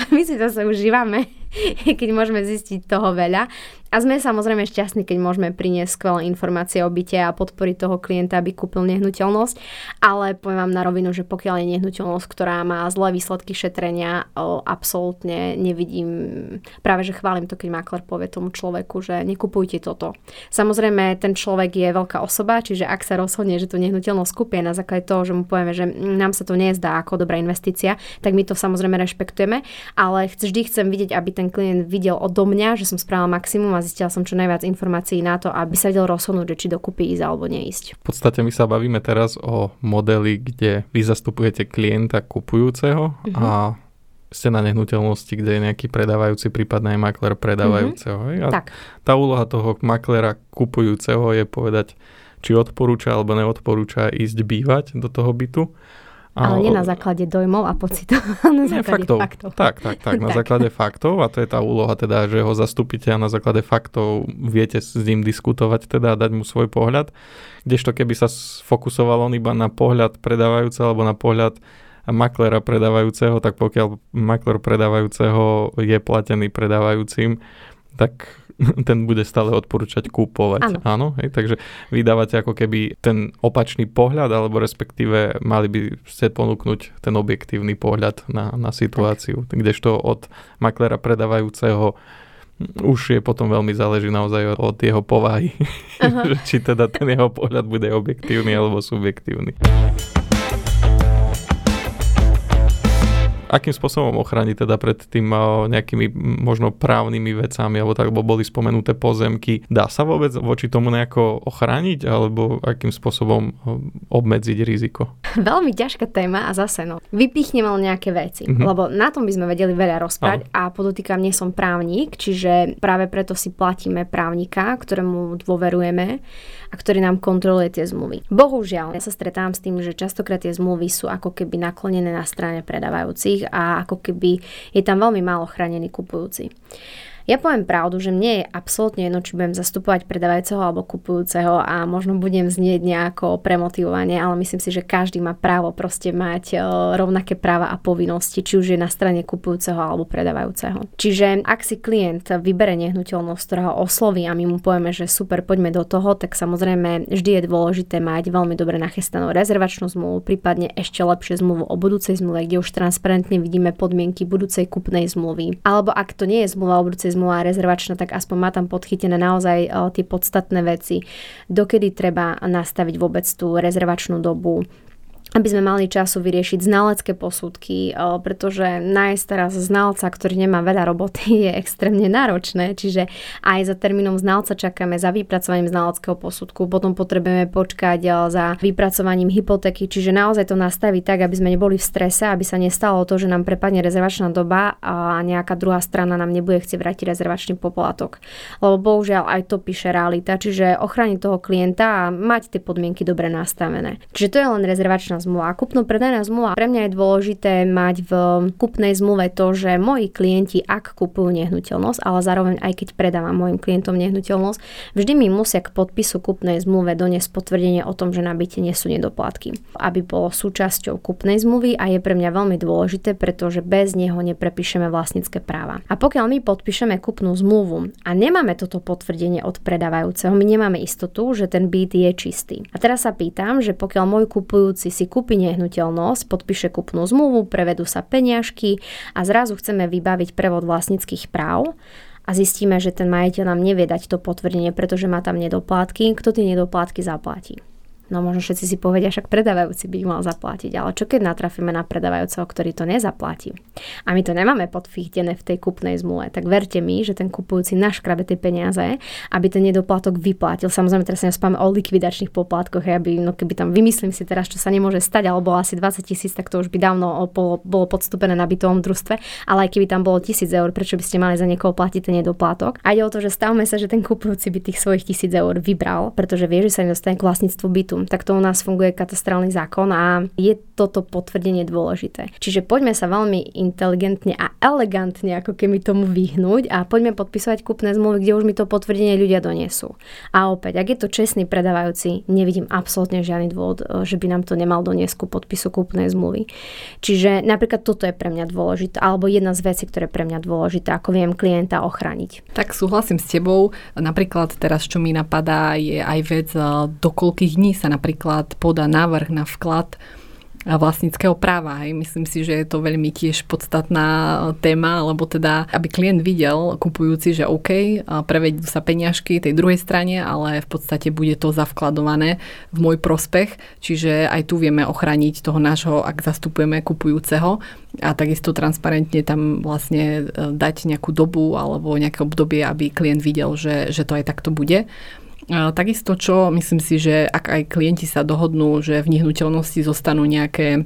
A my si to sa užívame, keď môžeme zistiť toho veľa. A sme samozrejme šťastní, keď môžeme priniesť skvelé informácie o byte a podporiť toho klienta, aby kúpil nehnuteľnosť. Ale poviem vám na rovinu, že pokiaľ je nehnuteľnosť, ktorá má zlé výsledky šetrenia, absolútne nevidím, práve že chválim to, keď maklér povie tomu človeku, že nekupujte toto. Samozrejme, ten človek je veľká osoba, čiže ak sa rozhodne, že tú nehnuteľnosť kúpie na základe toho, že mu povieme, že nám sa to nezdá ako dobrá investícia, tak my to samozrejme rešpektujeme, ale vždy chcem vidieť, aby ten klient videl odo mňa, že som spravila maximum. A zistila som čo najviac informácií na to, aby sa vedel rozhodnúť, či dokúpi ísť alebo neísť. V podstate my sa bavíme teraz o modeli, kde vy zastupujete klienta kupujúceho a ste na nehnuteľnosti, kde je nejaký predávajúci, prípadne aj maklér predávajúceho. A tak. Tá úloha toho makléra kupujúceho je povedať, či odporúča alebo neodporúča ísť bývať do toho bytu. Ale nie na základe dojmov a pocitov, ale na základe faktov. Tak, na základe faktov, a to je tá úloha teda, že ho zastúpite a na základe faktov viete s ním diskutovať, teda dať mu svoj pohľad, kdežto keby sa fokusoval on iba na pohľad predávajúceho alebo na pohľad makléra predávajúceho, tak pokiaľ maklér predávajúceho je platený predávajúcim, tak ten bude stále odporúčať kúpovať. Áno. Hej, takže vy dávate ako keby ten opačný pohľad, alebo respektíve mali by ste ponúknuť ten objektívny pohľad na situáciu. Tak. Kdežto od makléra predávajúceho už je potom veľmi záleží naozaj od jeho povahy. Či teda ten jeho pohľad bude objektívny alebo subjektívny. Akým spôsobom ochrániť teda pred tým nejakými možno právnymi vecami, alebo tak, boli spomenuté pozemky. Dá sa vôbec voči tomu nejako ochrániť, alebo akým spôsobom obmedziť riziko? Veľmi ťažká téma a zase vypichnem len nejaké veci, lebo na tom by sme vedeli veľa rozprávať a podotýkam, nie som právnik, čiže práve preto si platíme právnika, ktorému dôverujeme a ktorý nám kontroluje tie zmluvy. Bohužiaľ, ja sa stretávam s tým, že častokrát tie zmluvy sú ako keby naklonené na strane predávajúcich a ako keby je tam veľmi málo chránený kupujúci. Ja poviem pravdu, že mne je absolútne jedno, či budem zastupovať predávajúceho alebo kupujúceho a možno budem znieť nejako premotivovanie, ale myslím si, že každý má právo proste mať rovnaké práva a povinnosti, či už je na strane kupujúceho alebo predávajúceho. Čiže ak si klient vybere nehnuteľnosť, ktorá ho osloví a my mu povieme, že super, poďme do toho, tak samozrejme vždy je dôležité mať veľmi dobre nachystanú rezervačnú zmluvu, prípadne ešte lepšie zmluvu o budúcej zmluve, kde už transparentne vidíme podmienky budúcej kupnej zmluvy. Alebo ak to nie je zmluva o budúcej a rezervačná, tak aspoň má tam podchytené naozaj tie podstatné veci, dokedy treba nastaviť vôbec tú rezervačnú dobu, aby sme mali času vyriešiť znalecké posudky, pretože nájsť teraz znalca, ktorý nemá veľa roboty, je extrémne náročné, čiže aj za termínom znalca čakáme, za vypracovaním znaleckého posudku, potom potrebujeme počkať za vypracovaním hypotéky, čiže naozaj to nastaviť tak, aby sme neboli v strese, aby sa nestalo to, že nám prepadne rezervačná doba a nejaká druhá strana nám nebude chcieť vrátiť rezervačný poplatok. Lebo bohužiaľ aj to píše realita, čiže ochrániť toho klienta a mať tie podmienky dobre nastavené. Čiže to je len rezervačná zmluva. Kúpno-predajná zmluva. Pre mňa je dôležité mať v kúpnej zmluve to, že moji klienti, ak kúpujú nehnuteľnosť, ale zároveň aj keď predávam mojim klientom nehnuteľnosť, vždy mi musia k podpisu kúpnej zmluve doniesť potvrdenie o tom, že na byte nie sú nedoplatky. Aby bolo súčasťou kúpnej zmluvy a je pre mňa veľmi dôležité, pretože bez neho neprepíšeme vlastnícke práva. A pokiaľ my podpíšeme kúpnu zmluvu a nemáme toto potvrdenie od predávajúceho, my nemáme istotu, že ten byt je čistý. A teraz sa pýtam, že pokiaľ môj kupujúci si kúpi nehnuteľnosť, podpíše kúpnu zmluvu, prevedú sa peniažky a zrazu chceme vybaviť prevod vlastníckych práv a zistíme, že ten majiteľ nám nevie dať to potvrdenie, pretože má tam nedoplatky, kto tie nedoplatky zaplatí. No možno všetci si povedia, však predávajúci by mal zaplatiť, ale čo keď natrafíme na predávajúceho, ktorý to nezaplatí? A my to nemáme podchytené v tej kúpnej zmluve, tak verte mi, že ten kupujúci naškrabe tie peniaze, aby ten nedoplatok vyplatil. Samozrejme teraz sa nespáme o likvidačných poplatkoch, aby keby tam vymyslím si teraz, čo sa nemôže stať, alebo asi 20 000, tak to už by dávno bolo podstúpené na bytovom družstve, ale aj keby tam bolo 1000 eur, prečo by ste mali za niekoho platiť ten nedoplatok? A ide o to, že stavme sa, že ten kupujúci by tých svojich 1000 eur vybral, pretože vie, že sa nedostane k vlastníctvu bytu. štátu. Takto u nás funguje katastrálny zákon a je toto potvrdenie dôležité. Čiže poďme sa veľmi inteligentne a elegantne ako keby tomu vyhnúť a poďme podpísať kúpne zmluvy, kde už mi to potvrdenie ľudia donesú. A opäť, ak je to čestný predávajúci, nevidím absolútne žiadny dôvod, že by nám to nemal doniesť ku podpisu kúpnej zmluvy. Čiže napríklad toto je pre mňa dôležité, alebo jedna z vecí, ktoré pre mňa dôležité, ako viem klienta ochrániť. Tak súhlasím s tebou. Napríklad teraz, čo mi napadá, je aj vec, do koľkých dní sa napríklad podá návrh na vklad vlastníckeho práva. Myslím si, že je to veľmi tiež podstatná téma, lebo teda, aby klient videl, kupujúci, že OK, prevedú sa peňažky tej druhej strane, ale v podstate bude to zavkladované v môj prospech, čiže aj tu vieme ochrániť toho nášho, ak zastupujeme kupujúceho, a takisto transparentne tam vlastne dať nejakú dobu alebo nejaké obdobie, aby klient videl, že to aj takto bude. Takisto, čo myslím si, že ak aj klienti sa dohodnú, že v nehnuteľnosti zostanú nejaké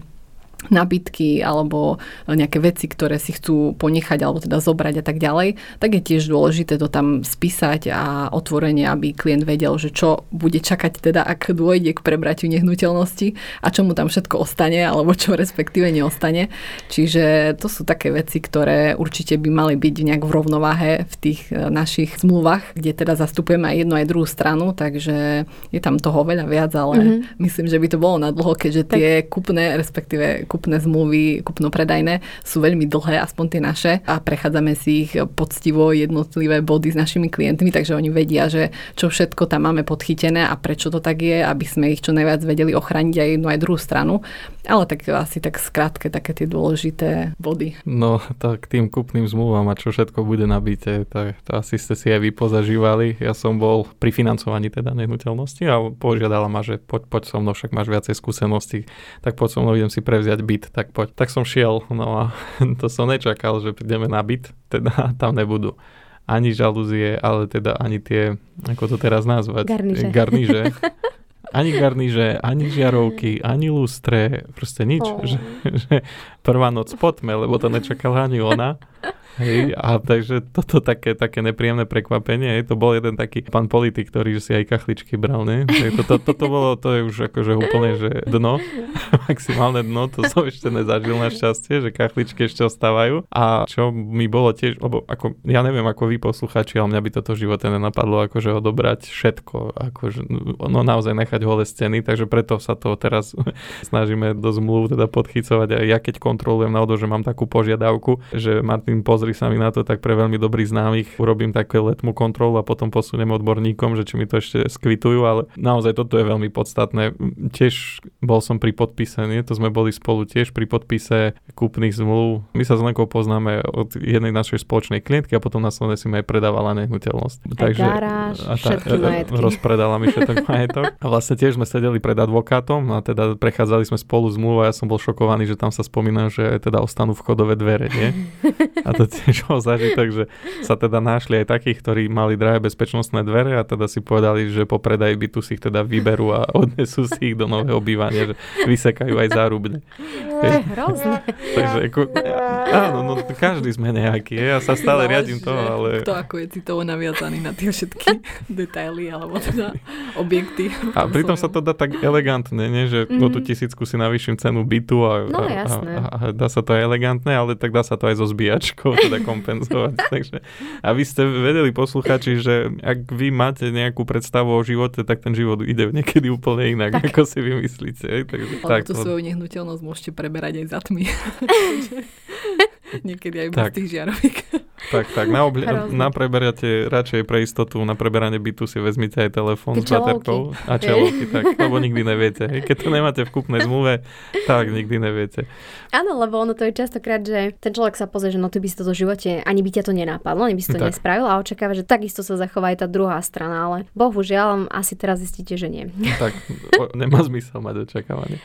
nabytky alebo nejaké veci, ktoré si chcú ponechať alebo teda zobrať a tak ďalej, tak je tiež dôležité to tam spísať a otvorene, aby klient vedel, že čo bude čakať teda, ak dôjde k prebratiu nehnuteľnosti a čo mu tam všetko ostane alebo čo respektíve neostane. Čiže to sú také veci, ktoré určite by mali byť nejak v rovnováhe v tých našich zmluvách, kde teda zastupujeme aj jednu aj druhú stranu, takže je tam toho veľa viac, ale myslím, že by to bolo na dlho, keďže tak tie kupné, respektíve kupné zmluvy, kupno-predajné sú veľmi dlhé, aspoň tie naše, a prechádzame si ich poctivo jednotlivé body s našimi klientmi, takže oni vedia, že čo všetko tam máme podchytené a prečo to tak je, aby sme ich čo najviac vedeli ochrániť aj jednu aj druhú stranu. Ale tak asi tak skrátke také tie dôležité body. No tak tým kupným zmluvám a čo všetko bude nabité, tak to asi ste si aj vy pozažívali. Ja som bol pri financovaní teda nehnuteľnosti a požiadala ma, že poď so mnou, však máš viacej skúseností, tak poď so mnou, idem si prevziať byt, tak poď. Tak som šiel, no a to som nečakal, že prídeme na byt, teda tam nebudú ani žalúzie, ale teda ani tie, ako to teraz nazvať? Garniže. Ani garniže, ani žiarovky, ani lustre, proste nič. Oh. Že prvá noc potme, lebo to nečakala ani ona. Hej, a takže toto také nepríjemné prekvapenie. Hej. To bol jeden taký pán politik, ktorý si aj kachličky bral, ne? Toto bolo, to je už akože úplne, že dno, maximálne dno, to som ešte nezažil na šťastie, že kachličky ešte ostávajú. A čo mi bolo tiež, lebo ako, ja neviem ako vy posluchači, ale mňa by toto živote nenapadlo akože odobrať všetko, akože, no naozaj nechať holé steny, takže preto sa to teraz snažíme do zmluv teda podchycovať. A ja keď kontrolujem naozaj, že mám takú požiadavku, že Martin pozri sa mi na to, tak pre veľmi dobrých známych urobím takú letmú kontrolu a potom posuniem odborníkom, že či mi to ešte skvitujú, ale naozaj toto je veľmi podstatné. Tiež bol som pri podpise, nie? To sme boli spolu tiež pri podpise kúpnych zmluv. My sa s Lenkou poznáme od jednej našej spoločnej klientky a potom na Slovensku mi aj predávala nehnuteľnosť. Takže garáž, všetky majetky. Rozpredala mi všetok majetok. A vlastne tiež sme sedeli pred advokátom a teda prechádzali sme spolu zmluvu a ja som bol šokovaný, že tam sa spomína, že teda ostanú vchodové dvere, nie? A to tiež bol zážitok, že sa teda našli aj takých, ktorí mali drahé bezpečnostné dvere a teda si povedali, že po predaji bytu si ich teda vyberú a odnesú si ich do nového bývania, že vysekajú aj zárubne. Hrozné. Takže áno, no každý sme nejaký, ja sa stále riadím toho, ale... Kto ako je citovo naviazaný na tie všetky detaily alebo teda objekty. A pritom sa to dá tak elegantne, nie? Že o tú 1,000 si navýšim cenu bytu a dá sa to aj elegantne, ale tak dá sa to aj zo zbíjačkou teda kompenzovať. Takže, a vy ste vedeli, posluchači, že ak vy máte nejakú predstavu o živote, tak ten život ide niekedy úplne inak, tak ako si vymyslíte. Takže, tú svoju nehnuteľnosť môžete preberať aj za tmy. Niekedy aj bez tých žiaroviek. Tak, napreberiate radšej pre istotu, na preberanie bytu si vezmite aj telefón s baterkou a čelovky, tak, lebo nikdy neviete. Hej. Keď to nemáte v kúpnej zmluve, tak nikdy neviete. Áno, lebo ono to je častokrát, že ten človek sa pozrie, že no ty by si to do živote, ani by ťa to nenápadlo, ani by si to nespravil a očakáva, že takisto sa zachová aj tá druhá strana, ale bohužiaľ asi teraz zistíte, že nie. Tak, nemá zmysel mať očakávanie.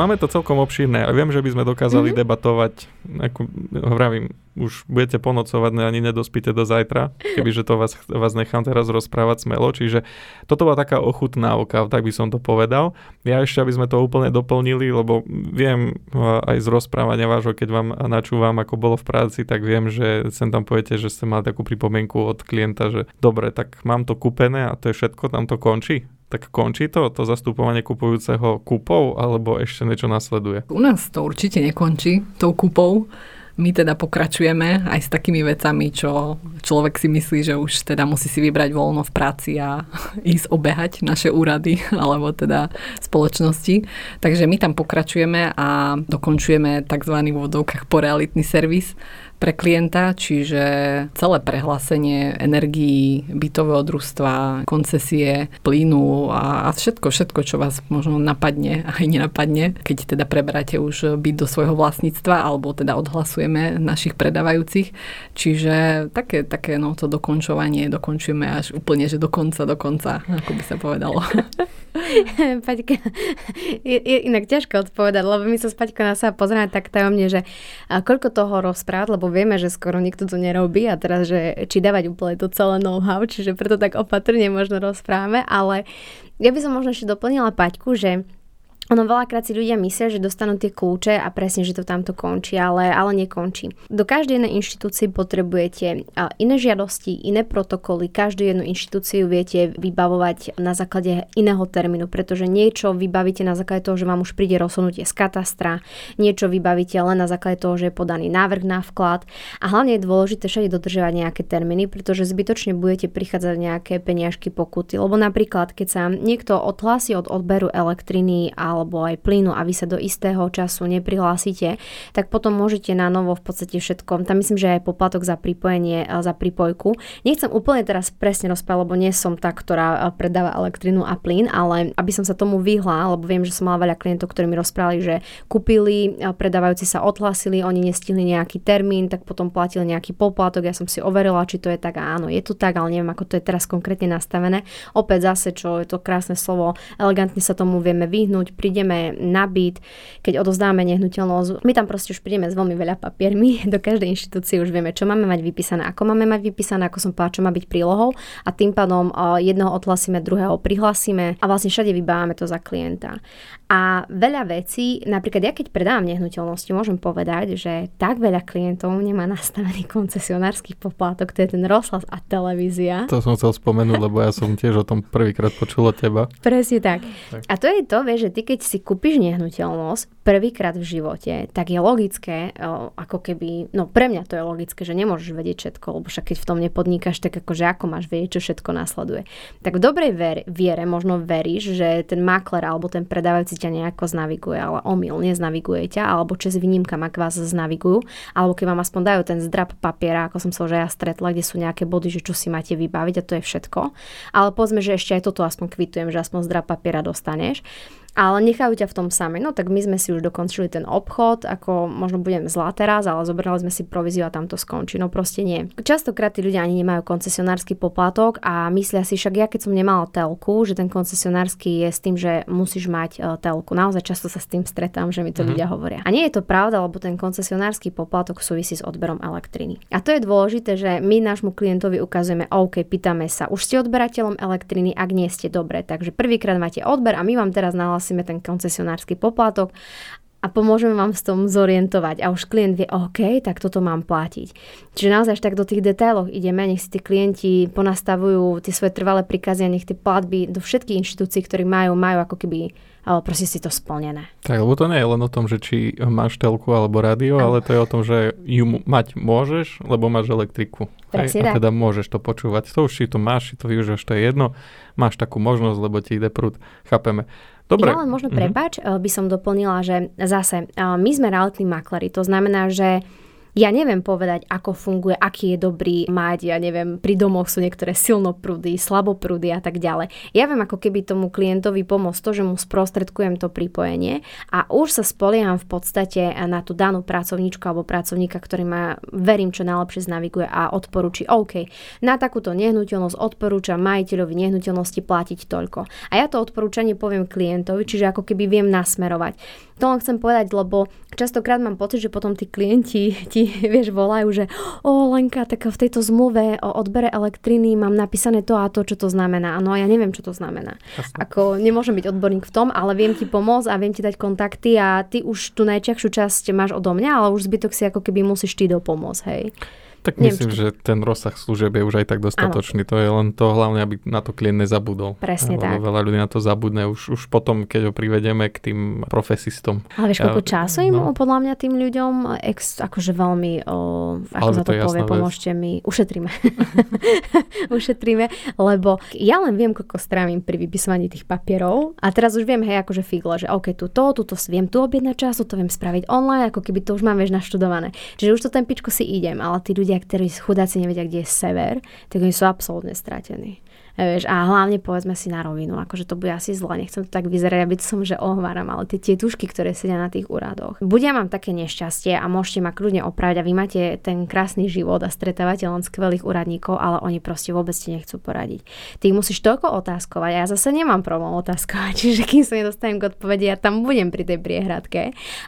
Máme to celkom obšírne. Viem, že by sme dokázali debatovať. Ako hovorím, už budete ponocovať, ani nedospíte do zajtra, kebyže to vás nechám teraz rozprávať smelo. Čiže toto bola taká ochutnávka, tak by som to povedal. Ja ešte, aby sme to úplne doplnili, lebo viem aj z rozprávania vášho, keď vám načúvam, ako bolo v práci, tak viem, že sem tam poviete, že ste mali takú pripomienku od klienta, že dobre, tak mám to kúpené a to je všetko, tam to končí. Tak končí to zastupovanie kupujúceho kúpou, alebo ešte niečo nasleduje? U nás to určite nekončí tou kúpou. My teda pokračujeme aj s takými vecami, čo človek si myslí, že už teda musí si vybrať voľno v práci a ísť obehať naše úrady alebo teda spoločnosti. Takže my tam pokračujeme a dokončujeme tzv. V vodovkách porealitný servis pre klienta, čiže celé prehlásenie energií, bytového družstva, koncesie, plynu a všetko, čo vás možno napadne aj nenapadne, keď teda preberáte už byt do svojho vlastníctva alebo teda odhlasujeme našich predávajúcich. Čiže také no, to dokončovanie dokončujeme až úplne, že do konca, ako by sa povedalo. Paťka, je inak ťažko odpovedať, lebo my sa s Paťkou na seba pozrieme tak tajomne, že koľko toho rozprávať, lebo vieme, že skoro nikto to nerobí a teraz, že či dávať úplne to celé know-how, čiže preto tak opatrne možno rozprávame, ale ja by som možno ešte doplnila Paťku, že ono veľakrát si ľudia myslia, že dostanú tie kľúče a presne, že to tamto končí, ale nekončí. Do každej jednej inštitúcie potrebujete iné žiadosti, iné protokoly, každú jednu inštitúciu viete vybavovať na základe iného termínu, pretože niečo vybavíte na základe toho, že vám už príde rozhodnutie z katastra, niečo vybavíte len na základe toho, že je podaný návrh na vklad a hlavne je dôležité všade dodržiavať nejaké termíny, pretože zbytočne budete prichádzať nejaké peniažky pokuty, lebo napríklad, keď sa niekto odhlási od odberu elektriny alebo aj plynu a vy sa do istého času neprihlásite, tak potom môžete na novo v podstate všetko. Tam myslím, že aj poplatok za pripojenie, za pripojku. Nechcem úplne teraz presne rozprávať, lebo nie som tá, ktorá predáva elektrinu a plyn, ale aby som sa tomu vyhla, lebo viem, že som mala veľa klientov, ktorí mi rozprávali, že kúpili, predávajúci sa odhlásili, oni nestihli nejaký termín, tak potom platili nejaký poplatok. Ja som si overila, či to je tak. Áno, je to tak, ale neviem, ako to je teraz konkrétne nastavené. Opäť zase, čo je to krásne slovo, elegantne sa tomu vieme vyhnúť. Ideme na byt, keď odovzdáme nehnuteľnosť. My tam proste už prídeme s veľmi veľa papiermi. Do každej inštitúcie už vieme, čo máme mať vypísané, ako máme mať vypísané, ako som povedala, čo má byť prílohou a tým pádom jedného odhlasíme, druhého prihlasíme a vlastne všade vybávame to za klienta. A veľa vecí, napríklad ja keď predávam nehnuteľnosti, môžem povedať, že tak veľa klientov nemá nastavený koncesionársky poplatok, to je ten rozhlas a televízia. To som chcel spomenúť, lebo ja som tiež o tom prvýkrát počula teba. Presne tak. A to je to, vieš, že ty keď si kúpiš nehnuteľnosť prvýkrát v živote, tak je logické, ako keby, no pre mňa to je logické, že nemôžeš vedieť všetko, lebo však keď v tom nepodnikáš, tak akože ako máš vedieť, čo všetko nasleduje. Tak v dobrej viere možno veríš, že ten makler alebo ten predávajúci ťa nejako znaviguje, ale omylne znaviguje ťa, alebo čes výnimkám, ak vás znavigujú, alebo keď vám aspoň dajú ten zdrab papiera, ako som sa už ja stretla, kde sú nejaké body, že čo si máte vybaviť a to je všetko. Ale povedzme, že ešte aj toto aspoň kvitujem, že aspoň zdrab papiera dostaneš. Ale nechajú ťa v tom same. No tak my sme si už dokončili ten obchod, ako možno budem zlá teraz, ale zobrali sme si províziu a tam to skončí. No proste nie. Častokrát tí ľudia ani nemajú koncesionársky poplatok a myslia si, však ja keď som nemala telku, že ten koncesionársky je s tým, že musíš mať telku. Naozaj často sa s tým stretám, že mi to ľudia hovoria. A nie je to pravda, lebo ten koncesionársky poplatok súvisí s odberom elektriny. A to je dôležité, že my nášmu klientovi ukazujeme, OK, pýtame sa, už ste odberateľom elektriny, ak nie ste, dobre. Takže prvýkrát máte odber a my vám teraz nahlasíme ten koncesionársky poplatok a pomôžeme vám s tom zorientovať. A už klient vie, OK, tak toto mám platiť. Čiže naozaj tak do tých detailov ideme, nech si tí klienti ponastavujú tie svoje trvalé príkazy a nech tie platby do všetkých inštitúcií, ktoré majú ako keby ale proste si to splnené. Tak, lebo to nie je len o tom, že či máš telku alebo rádio, ale to je o tom, že ju mať môžeš, lebo máš elektriku. Presne tak. A teda môžeš to počúvať. To už si to máš, si to využívaš, to je jedno. Máš takú možnosť, lebo ti ide prúd. Chápeme. Dobre. Ja len možno prepáč, by som doplnila, že zase my sme realitní makleri, to znamená, že Ja neviem povedať, ako funguje, aký je dobrý mať, ja neviem, pri domoch sú niektoré silnoprúdy, slaboprúdy a tak ďalej. Ja viem ako keby tomu klientovi pomôcť to, že mu sprostredkujem to pripojenie a už sa spolieham v podstate na tú danú pracovníčku alebo pracovníka, ktorý ma, verím, čo najlepšie znaviguje a odporúči, OK, na takúto nehnuteľnosť odporúčam majiteľovi nehnuteľnosti platiť toľko. A ja to odporúčanie poviem klientovi, čiže ako keby viem nasmerovať. To len chcem povedať, lebo častokrát mám pocit, že potom tí klienti ti, vieš, volajú, že Lenka, tak v tejto zmluve o odbere elektriny mám napísané to a to, čo to znamená. No a ja neviem, čo to znamená. Jasne. Ako nemôžem byť odborník v tom, ale viem ti pomôcť a viem ti dať kontakty a ty už tú najťažšiu časť máš odo mňa, ale už zbytok si ako keby musíš ty dopomôcť, hej. Tak myslím, že ten rozsah služieb je už aj tak dostatočný. Áno. To je len to hlavne, aby na to klient nezabudol. Presne tak. Veľa ľudí na to zabudne už potom, keď ho privedieme k tým profesistom. Ale vieš, koľko času im podľa mňa tým ľuďom akože veľmi, ako sa to povie, pomôžte mi, ušetríme. Ušetríme, lebo ja len viem, koľko strávim pri vypisovaní tých papierov a teraz už viem, hej, akože figle, že OK, túto viem tu objednať času, to viem spraviť online, ako keby to už mám, vieš, naštudované. Čiže už to tempičko si idem, ale tí ľudia, ktorí chudáci nevedia, kde je sever, tak oni sú absolútne stratení. A hlavne povedzme si na rovinu, akože to bude asi zle, nechcem to tak vyzerať, aby som, že ohváram, ale tie tužky, ktoré sedia na tých úradoch. Buď ja mám také nešťastie a môžete ma kľudne opraviť a vy máte ten krásny život a stretávate len skvelých úradníkov, ale oni proste vôbec ti nechcú poradiť. Ty ich musíš toľko otázkovať a ja zase nemám problém otázkovať, čiže kým sa nedostanem k odpovedi, ja tam budem pri tej priehradke.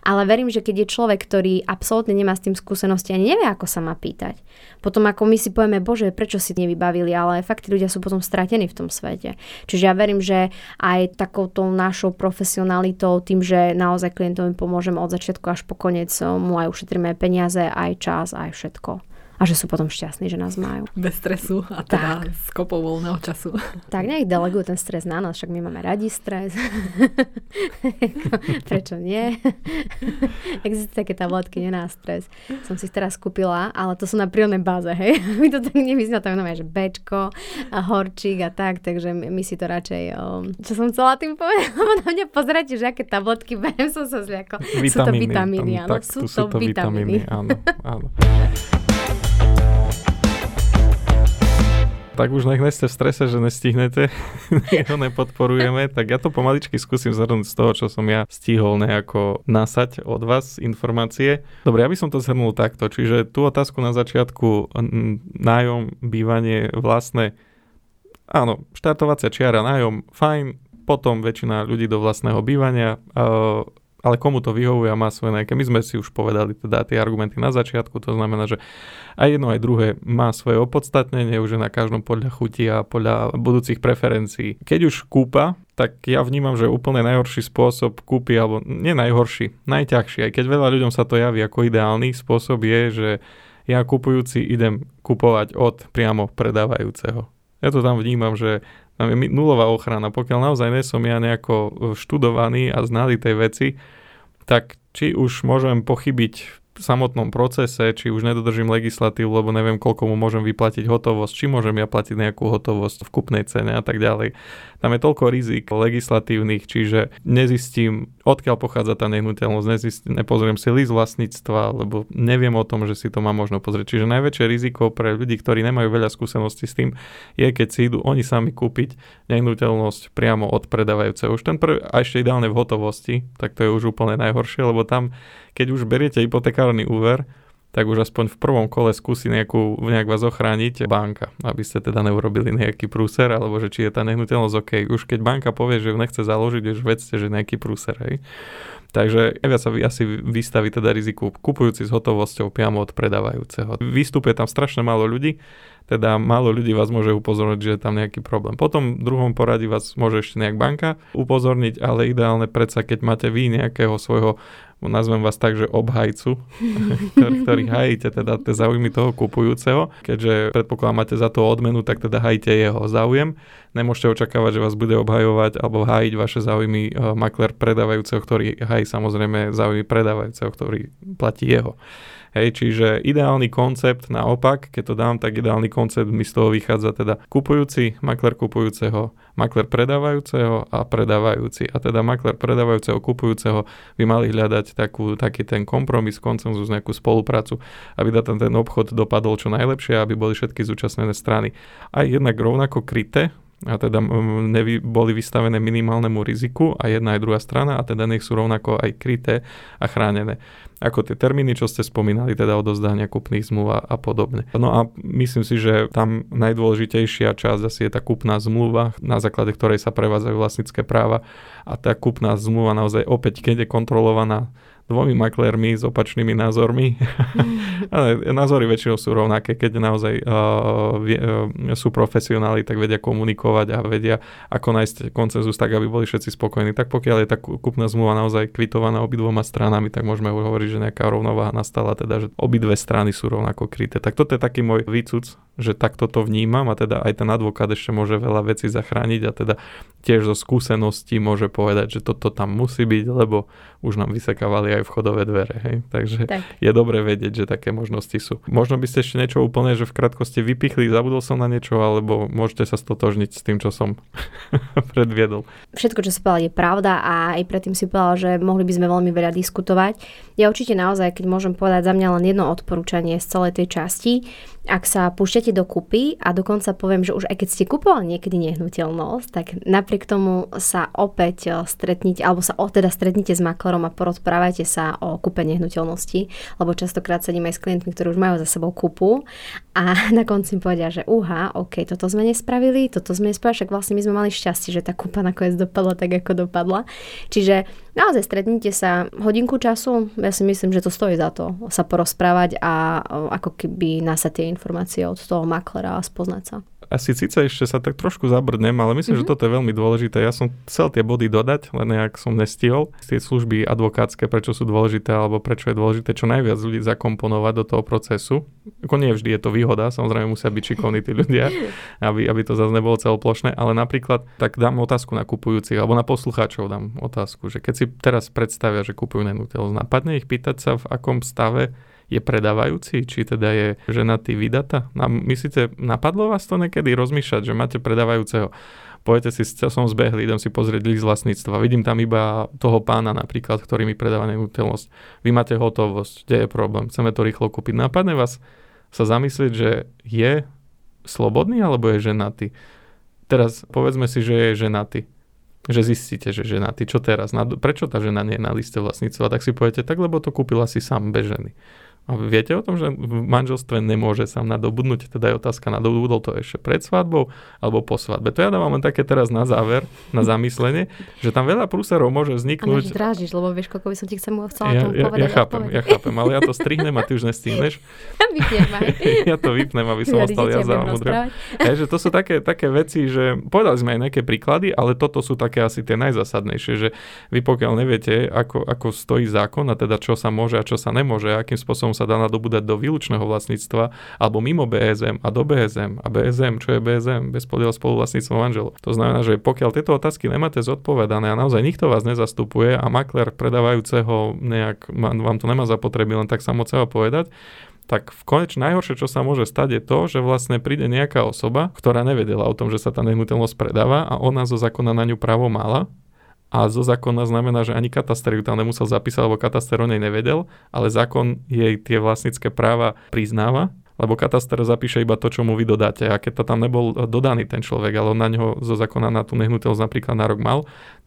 Ale verím, že keď je človek, ktorý absolútne nemá s tým skúsenosti a nevie, ako sa má pýtať. Potom ako my si povieme, bože, prečo si nevybavili, ale fakt ľudia sú potom stratení v tom svete. Čiže ja verím, že aj takouto našou profesionalitou, tým, že naozaj klientom pomôžeme od začiatku až po koniec, mu aj ušetríme peniaze, aj čas, aj všetko. A že sú potom šťastní, že nás majú. Bez stresu a teda s kopou voľného času. Tak, nech delegujú ten stres na nás, však my máme radi stres. Prečo nie? Existujú také tabletky, nie na stres. Som si ich teraz kúpila, ale to sú na prírodnej báze, hej. My to tak nevyznatáme, že Bčko a horčík a tak, takže my si to radšej... Čo som chcela tým povedať? Na mňa pozeráte, že aké tabletky beriem, som sa zľakla. Sú to vitamíny, áno. Áno. Tak už nech ste v strese, že nestihnete, to nepodporujeme, tak ja to pomaličky skúsim zhrnúť z toho, čo som ja stihol nejako nasať od vás informácie. Dobre, ja by som to zhrnul takto, čiže tú otázku na začiatku, nájom, bývanie, vlastné, áno, štartovacia čiara, nájom, fajn, potom väčšina ľudí do vlastného bývania, ale komu to vyhovuje a má svoje nejaké. My sme si už povedali teda tie argumenty na začiatku, to znamená, že aj jedno, aj druhé má svoje opodstatnenie, už je na každom podľa chuti a podľa budúcich preferencií. Keď už kúpa, tak ja vnímam, že úplne najhorší spôsob kúpy, alebo nie najhorší, najťažší, aj keď veľa ľuďom sa to javí ako ideálny spôsob je, že ja kupujúci idem kupovať od priamo predávajúceho. Ja to tam vnímam, že tam je nulová ochrana. Pokiaľ naozaj nie som ja nejako študovaný a znalý tej veci, tak či už môžem pochybiť v samotnom procese, či už nedodržím legislatívu, lebo neviem, koľko mu môžem vyplatiť hotovosť, či môžem ja platiť nejakú hotovosť v kupnej cene a tak ďalej. Tam je toľko rizik legislatívnych, čiže nezistím, odkiaľ pochádza tá nehnuteľnosť, nepozriem si list vlastníctva, lebo neviem o tom, že si to má možno pozrieť. Čiže najväčšie riziko pre ľudí, ktorí nemajú veľa skúseností s tým, je, keď si idú oni sami kúpiť nehnuteľnosť priamo od predávajúceho. Už ten prvý, a ešte ideálne v hotovosti, tak to je už úplne najhoršie, lebo tam, keď už beriete hypotekárny úver, tak už aspoň v prvom kole skúsi nejak vás ochrániť banka, aby ste teda neurobili nejaký prúser, alebo že či je tá nehnuteľnosť OK. Už keď banka povie, že ju nechce založiť, už vedzte, že nejaký prúser, hej. Takže viac sa asi vystaví teda riziku kupujúci s hotovosťou priamo od predávajúceho. Vystupuje tam strašne málo ľudí, teda málo ľudí vás môže upozorniť, že je tam nejaký problém. Potom v druhom poradí vás môže ešte nejak banka upozorniť, ale ideálne predsa, keď máte vy nejakého svojho, nazvem vás tak, že obhajcu, ktorý hajíte teda tie záujmy toho kupujúceho. Keďže predpokladám máte za to odmenu, tak teda hajte jeho záujem. Nemôžete očakávať, že vás bude obhajovať alebo hájiť vaše záujmy maklér predávajúceho, ktorý hají samozrejme záujmy predávajúceho, ktorý platí jeho. Hej, čiže ideálny koncept naopak, keď to dám, tak ideálny koncept mi z toho vychádza teda kupujúci, makler kupujúceho, makler predávajúceho a predávajúci. A teda makler predávajúceho, kupujúceho by mali hľadať taký ten kompromis, konsenzus, nejakú spoluprácu, aby ten obchod dopadol čo najlepšie, aby boli všetky zúčastnené strany aj jednak rovnako kryté, a teda boli vystavené minimálnemu riziku a jedna aj druhá strana a teda nech sú rovnako aj kryté a chránené. Ako tie termíny, čo ste spomínali, teda odovzdania kúpnych zmluv a podobne. No a myslím si, že tam najdôležitejšia časť asi je tá kúpna zmluva, na základe ktorej sa prevádzajú vlastnícke práva a tá kúpna zmluva naozaj opäť, keď je kontrolovaná dvomi maklérmi s opačnými názormi. Názory väčšinou sú rovnaké, keď naozaj sú profesionáli, tak vedia komunikovať a vedia, ako nájsť konsenzus tak, aby boli všetci spokojní. Tak pokiaľ je tá kúpna zmluva naozaj kvitovaná obidvoma stranami, tak môžeme hovoriť, že nejaká rovnováha nastala, teda, že obidve strany sú rovnako kryté. Tak toto je taký môj výcuc, že takto to vnímam a teda aj ten advokát ešte môže veľa vecí zachrániť a teda tiež zo skúseností môže povedať, že toto tam musí byť, lebo už nám vysekávali aj vchodové dvere. Hej. Takže tak je dobre vedieť, že také možnosti sú. Možno by ste ešte niečo úplne, že v krátkosti vypichli, zabudol som na niečo, alebo môžete sa stotožniť s tým, čo som predviedol. Všetko, čo si povedal, je pravda a aj predtým si povedal, že mohli by sme veľmi veľa diskutovať. Ja určite naozaj, keď môžem povedať, za mňa len jedno odporúčanie z celej tej časti. Ak sa púšťate do kúpy a dokonca poviem, že už aj keď ste kupovali niekedy nehnuteľnosť, tak napriek tomu sa opäť stretnite, alebo sa teda stretnite s maklerom a porozprávajte sa o kúpe nehnuteľnosti, lebo častokrát sedím aj s klientmi, ktorí už majú za sebou kúpu a na konci povedia, že toto sme nespravili, však vlastne my sme mali šťastie, že tá kúpa nakoniec dopadla tak, ako dopadla. Čiže naozaj stretnite sa hodinku času, ja si myslím, že to stojí za to sa porozprávať a ako keby nasadie informácie od toho maklera a spoznať sa. Asi síce ešte sa tak trošku zabrdnem, ale myslím, že toto je veľmi dôležité. Ja som chcel tie body dodať, len nejak som nestihol. Tie služby advokátske, prečo sú dôležité, alebo prečo je dôležité čo najviac ľudí zakomponovať do toho procesu. Ako nie vždy je to výhoda, samozrejme musia byť šikovní tí ľudia, aby to zase nebolo celoplošné, ale napríklad tak dám otázku na kupujúcich, alebo na poslucháčov dám otázku, že keď si teraz predstavia, že kupujú nehnuteľnosť, napadne ich pýtať sa, v akom stave je predávajúci, či teda je ženatý, vydatá. Myslíte, napadlo vás to niekedy rozmýšľať, že máte predávajúceho? Poviete si, som zbehli, idem si pozrieť list vlastníctva. Vidím tam iba toho pána napríklad, ktorý mi predáva nehnuteľnosť. Vy máte hotovosť, kde je problém? Chceme to rýchlo kúpiť. Napadne vás sa zamyslieť, že je slobodný alebo je ženatý? Teraz povedzme si, že je ženatý. Že zistíte, že ženatý. Čo teraz? Prečo tá žena nie je na liste vlastníctva? Tak si poviete, tak lebo to kúpila si sám bez ženy. A viete o tom, že v manželstve nemôže sám nadobudnúť, teda je otázka, nadobudol to ešte pred svadbou alebo po svadbe. To ja dávam len také teraz na záver, na zamyslenie, že tam veľa prúserov môže vzniknúť. A nezdrážiš, lebo vieš, koľko by som ti chcela tomu povedať. Ja chápem, ale ja to strihnem a ty už nestihneš. Ja to vypnem, aby som ostal ja za múdre. Takže to sú také veci, že povedali sme aj nejaké príklady, ale toto sú také asi tie najzásadnejšie, že vy pokiaľ neviete, ako stojí zákon a teda čo sa môže a čo sa nemôže, akým spôsobom sa dá nadobúdať do výlučného vlastníctva alebo mimo BZM a do BZM a BZM, čo je BZM, bez podielu spoluvlastníctva manželov. To znamená, že pokiaľ tieto otázky nemáte zodpovedané a naozaj nikto vás nezastupuje a makler predávajúceho nejak vám to nemá zapotreby len tak samo seba povedať, tak v konečne najhoršie, čo sa môže stať, je to, že vlastne príde nejaká osoba, ktorá nevedela o tom, že sa tá nehnuteľnosť predáva a ona zo zákona na ňu právo mala. A zo zákona znamená, že ani kataster ju tam nemusel zapísať, lebo kataster o nej nevedel, ale zákon jej tie vlastnícke práva priznáva, lebo kataster zapíše iba to, čo mu vy dodáte. A keď to tam nebol dodaný ten človek, ale on na ňo zo zákona na tú nehnuteľnosť napríklad nárok mal,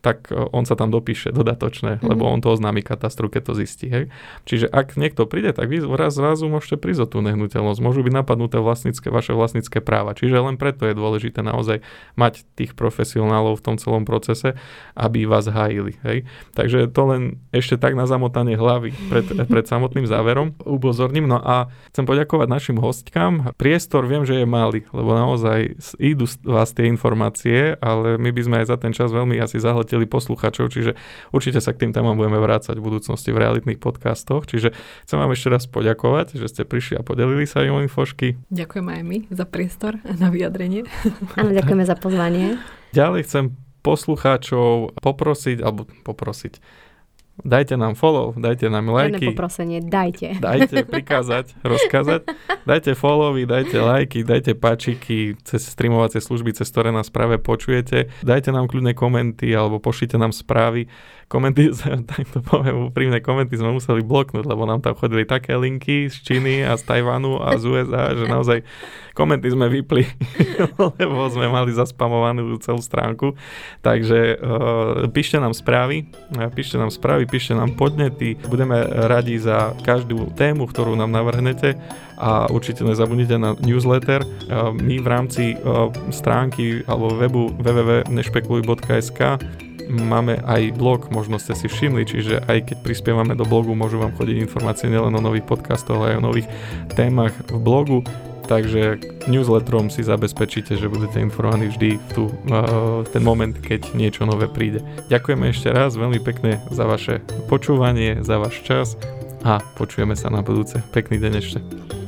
tak on sa tam dopíše dodatočne, lebo on to oznámi katastru, keď to zistí. Hej. Čiže ak niekto príde, tak vy zrazu môžete prísť o tú nehnuteľnosť. Môžu byť napadnuté vaše vlastnícke práva. Čiže len preto je dôležité naozaj mať tých profesionálov v tom celom procese, aby vás hájili. Hej. Takže to len ešte tak na zamotanie hlavy pred samotným záverom upozorním. No a chcem poďakovať našim hostkám. Priestor viem, že je malý, lebo naozaj idú vás tie informácie, ale my by sme aj za ten čas veľmi asi zahleteli posluchačov, čiže určite sa k tým témam budeme vrácať v budúcnosti v realitných podcastoch. Čiže chcem vám ešte raz poďakovať, že ste prišli a podelili sa im o infošky. Ďakujem aj my za priestor a na vyjadrenie. Áno, ďakujeme za pozvanie. Ďalej chcem poslucháčov poprosiť Dajte nám follow, dajte nám lajky. Jedné poprosenie, dajte. Dajte, prikázať, rozkázať. Dajte followy, dajte lajky, dajte páčiky cez streamovacie služby, cez ktoré nás práve počujete. Dajte nám kľudne komenty alebo pošlite nám správy. Komenty, tak to poviem úprimne, komenty sme museli bloknúť, lebo nám tam chodili také linky z Číny a z Tajvanu a z USA, že naozaj komenty sme vypli, lebo sme mali zaspamovanú celú stránku. Takže píšte nám správy, píšte nám podnety, budeme radi za každú tému, ktorú nám navrhnete a určite nezabudnite na newsletter. My v rámci stránky alebo webu www.nespekuluj.sk máme aj blog, možno ste si všimli, čiže aj keď prispievame do blogu, môžu vám chodiť informácie nielen o nových podcastoch, ale aj o nových témach v blogu. Takže newsletterom si zabezpečíte, že budete informovaní vždy v ten moment, keď niečo nové príde. Ďakujeme ešte raz veľmi pekne za vaše počúvanie, za váš čas a počujeme sa na budúce. Pekný deň ešte.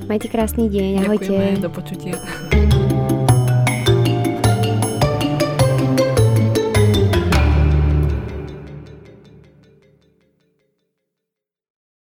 Majte krásny deň, ahojte. Ďakujeme, do počutia.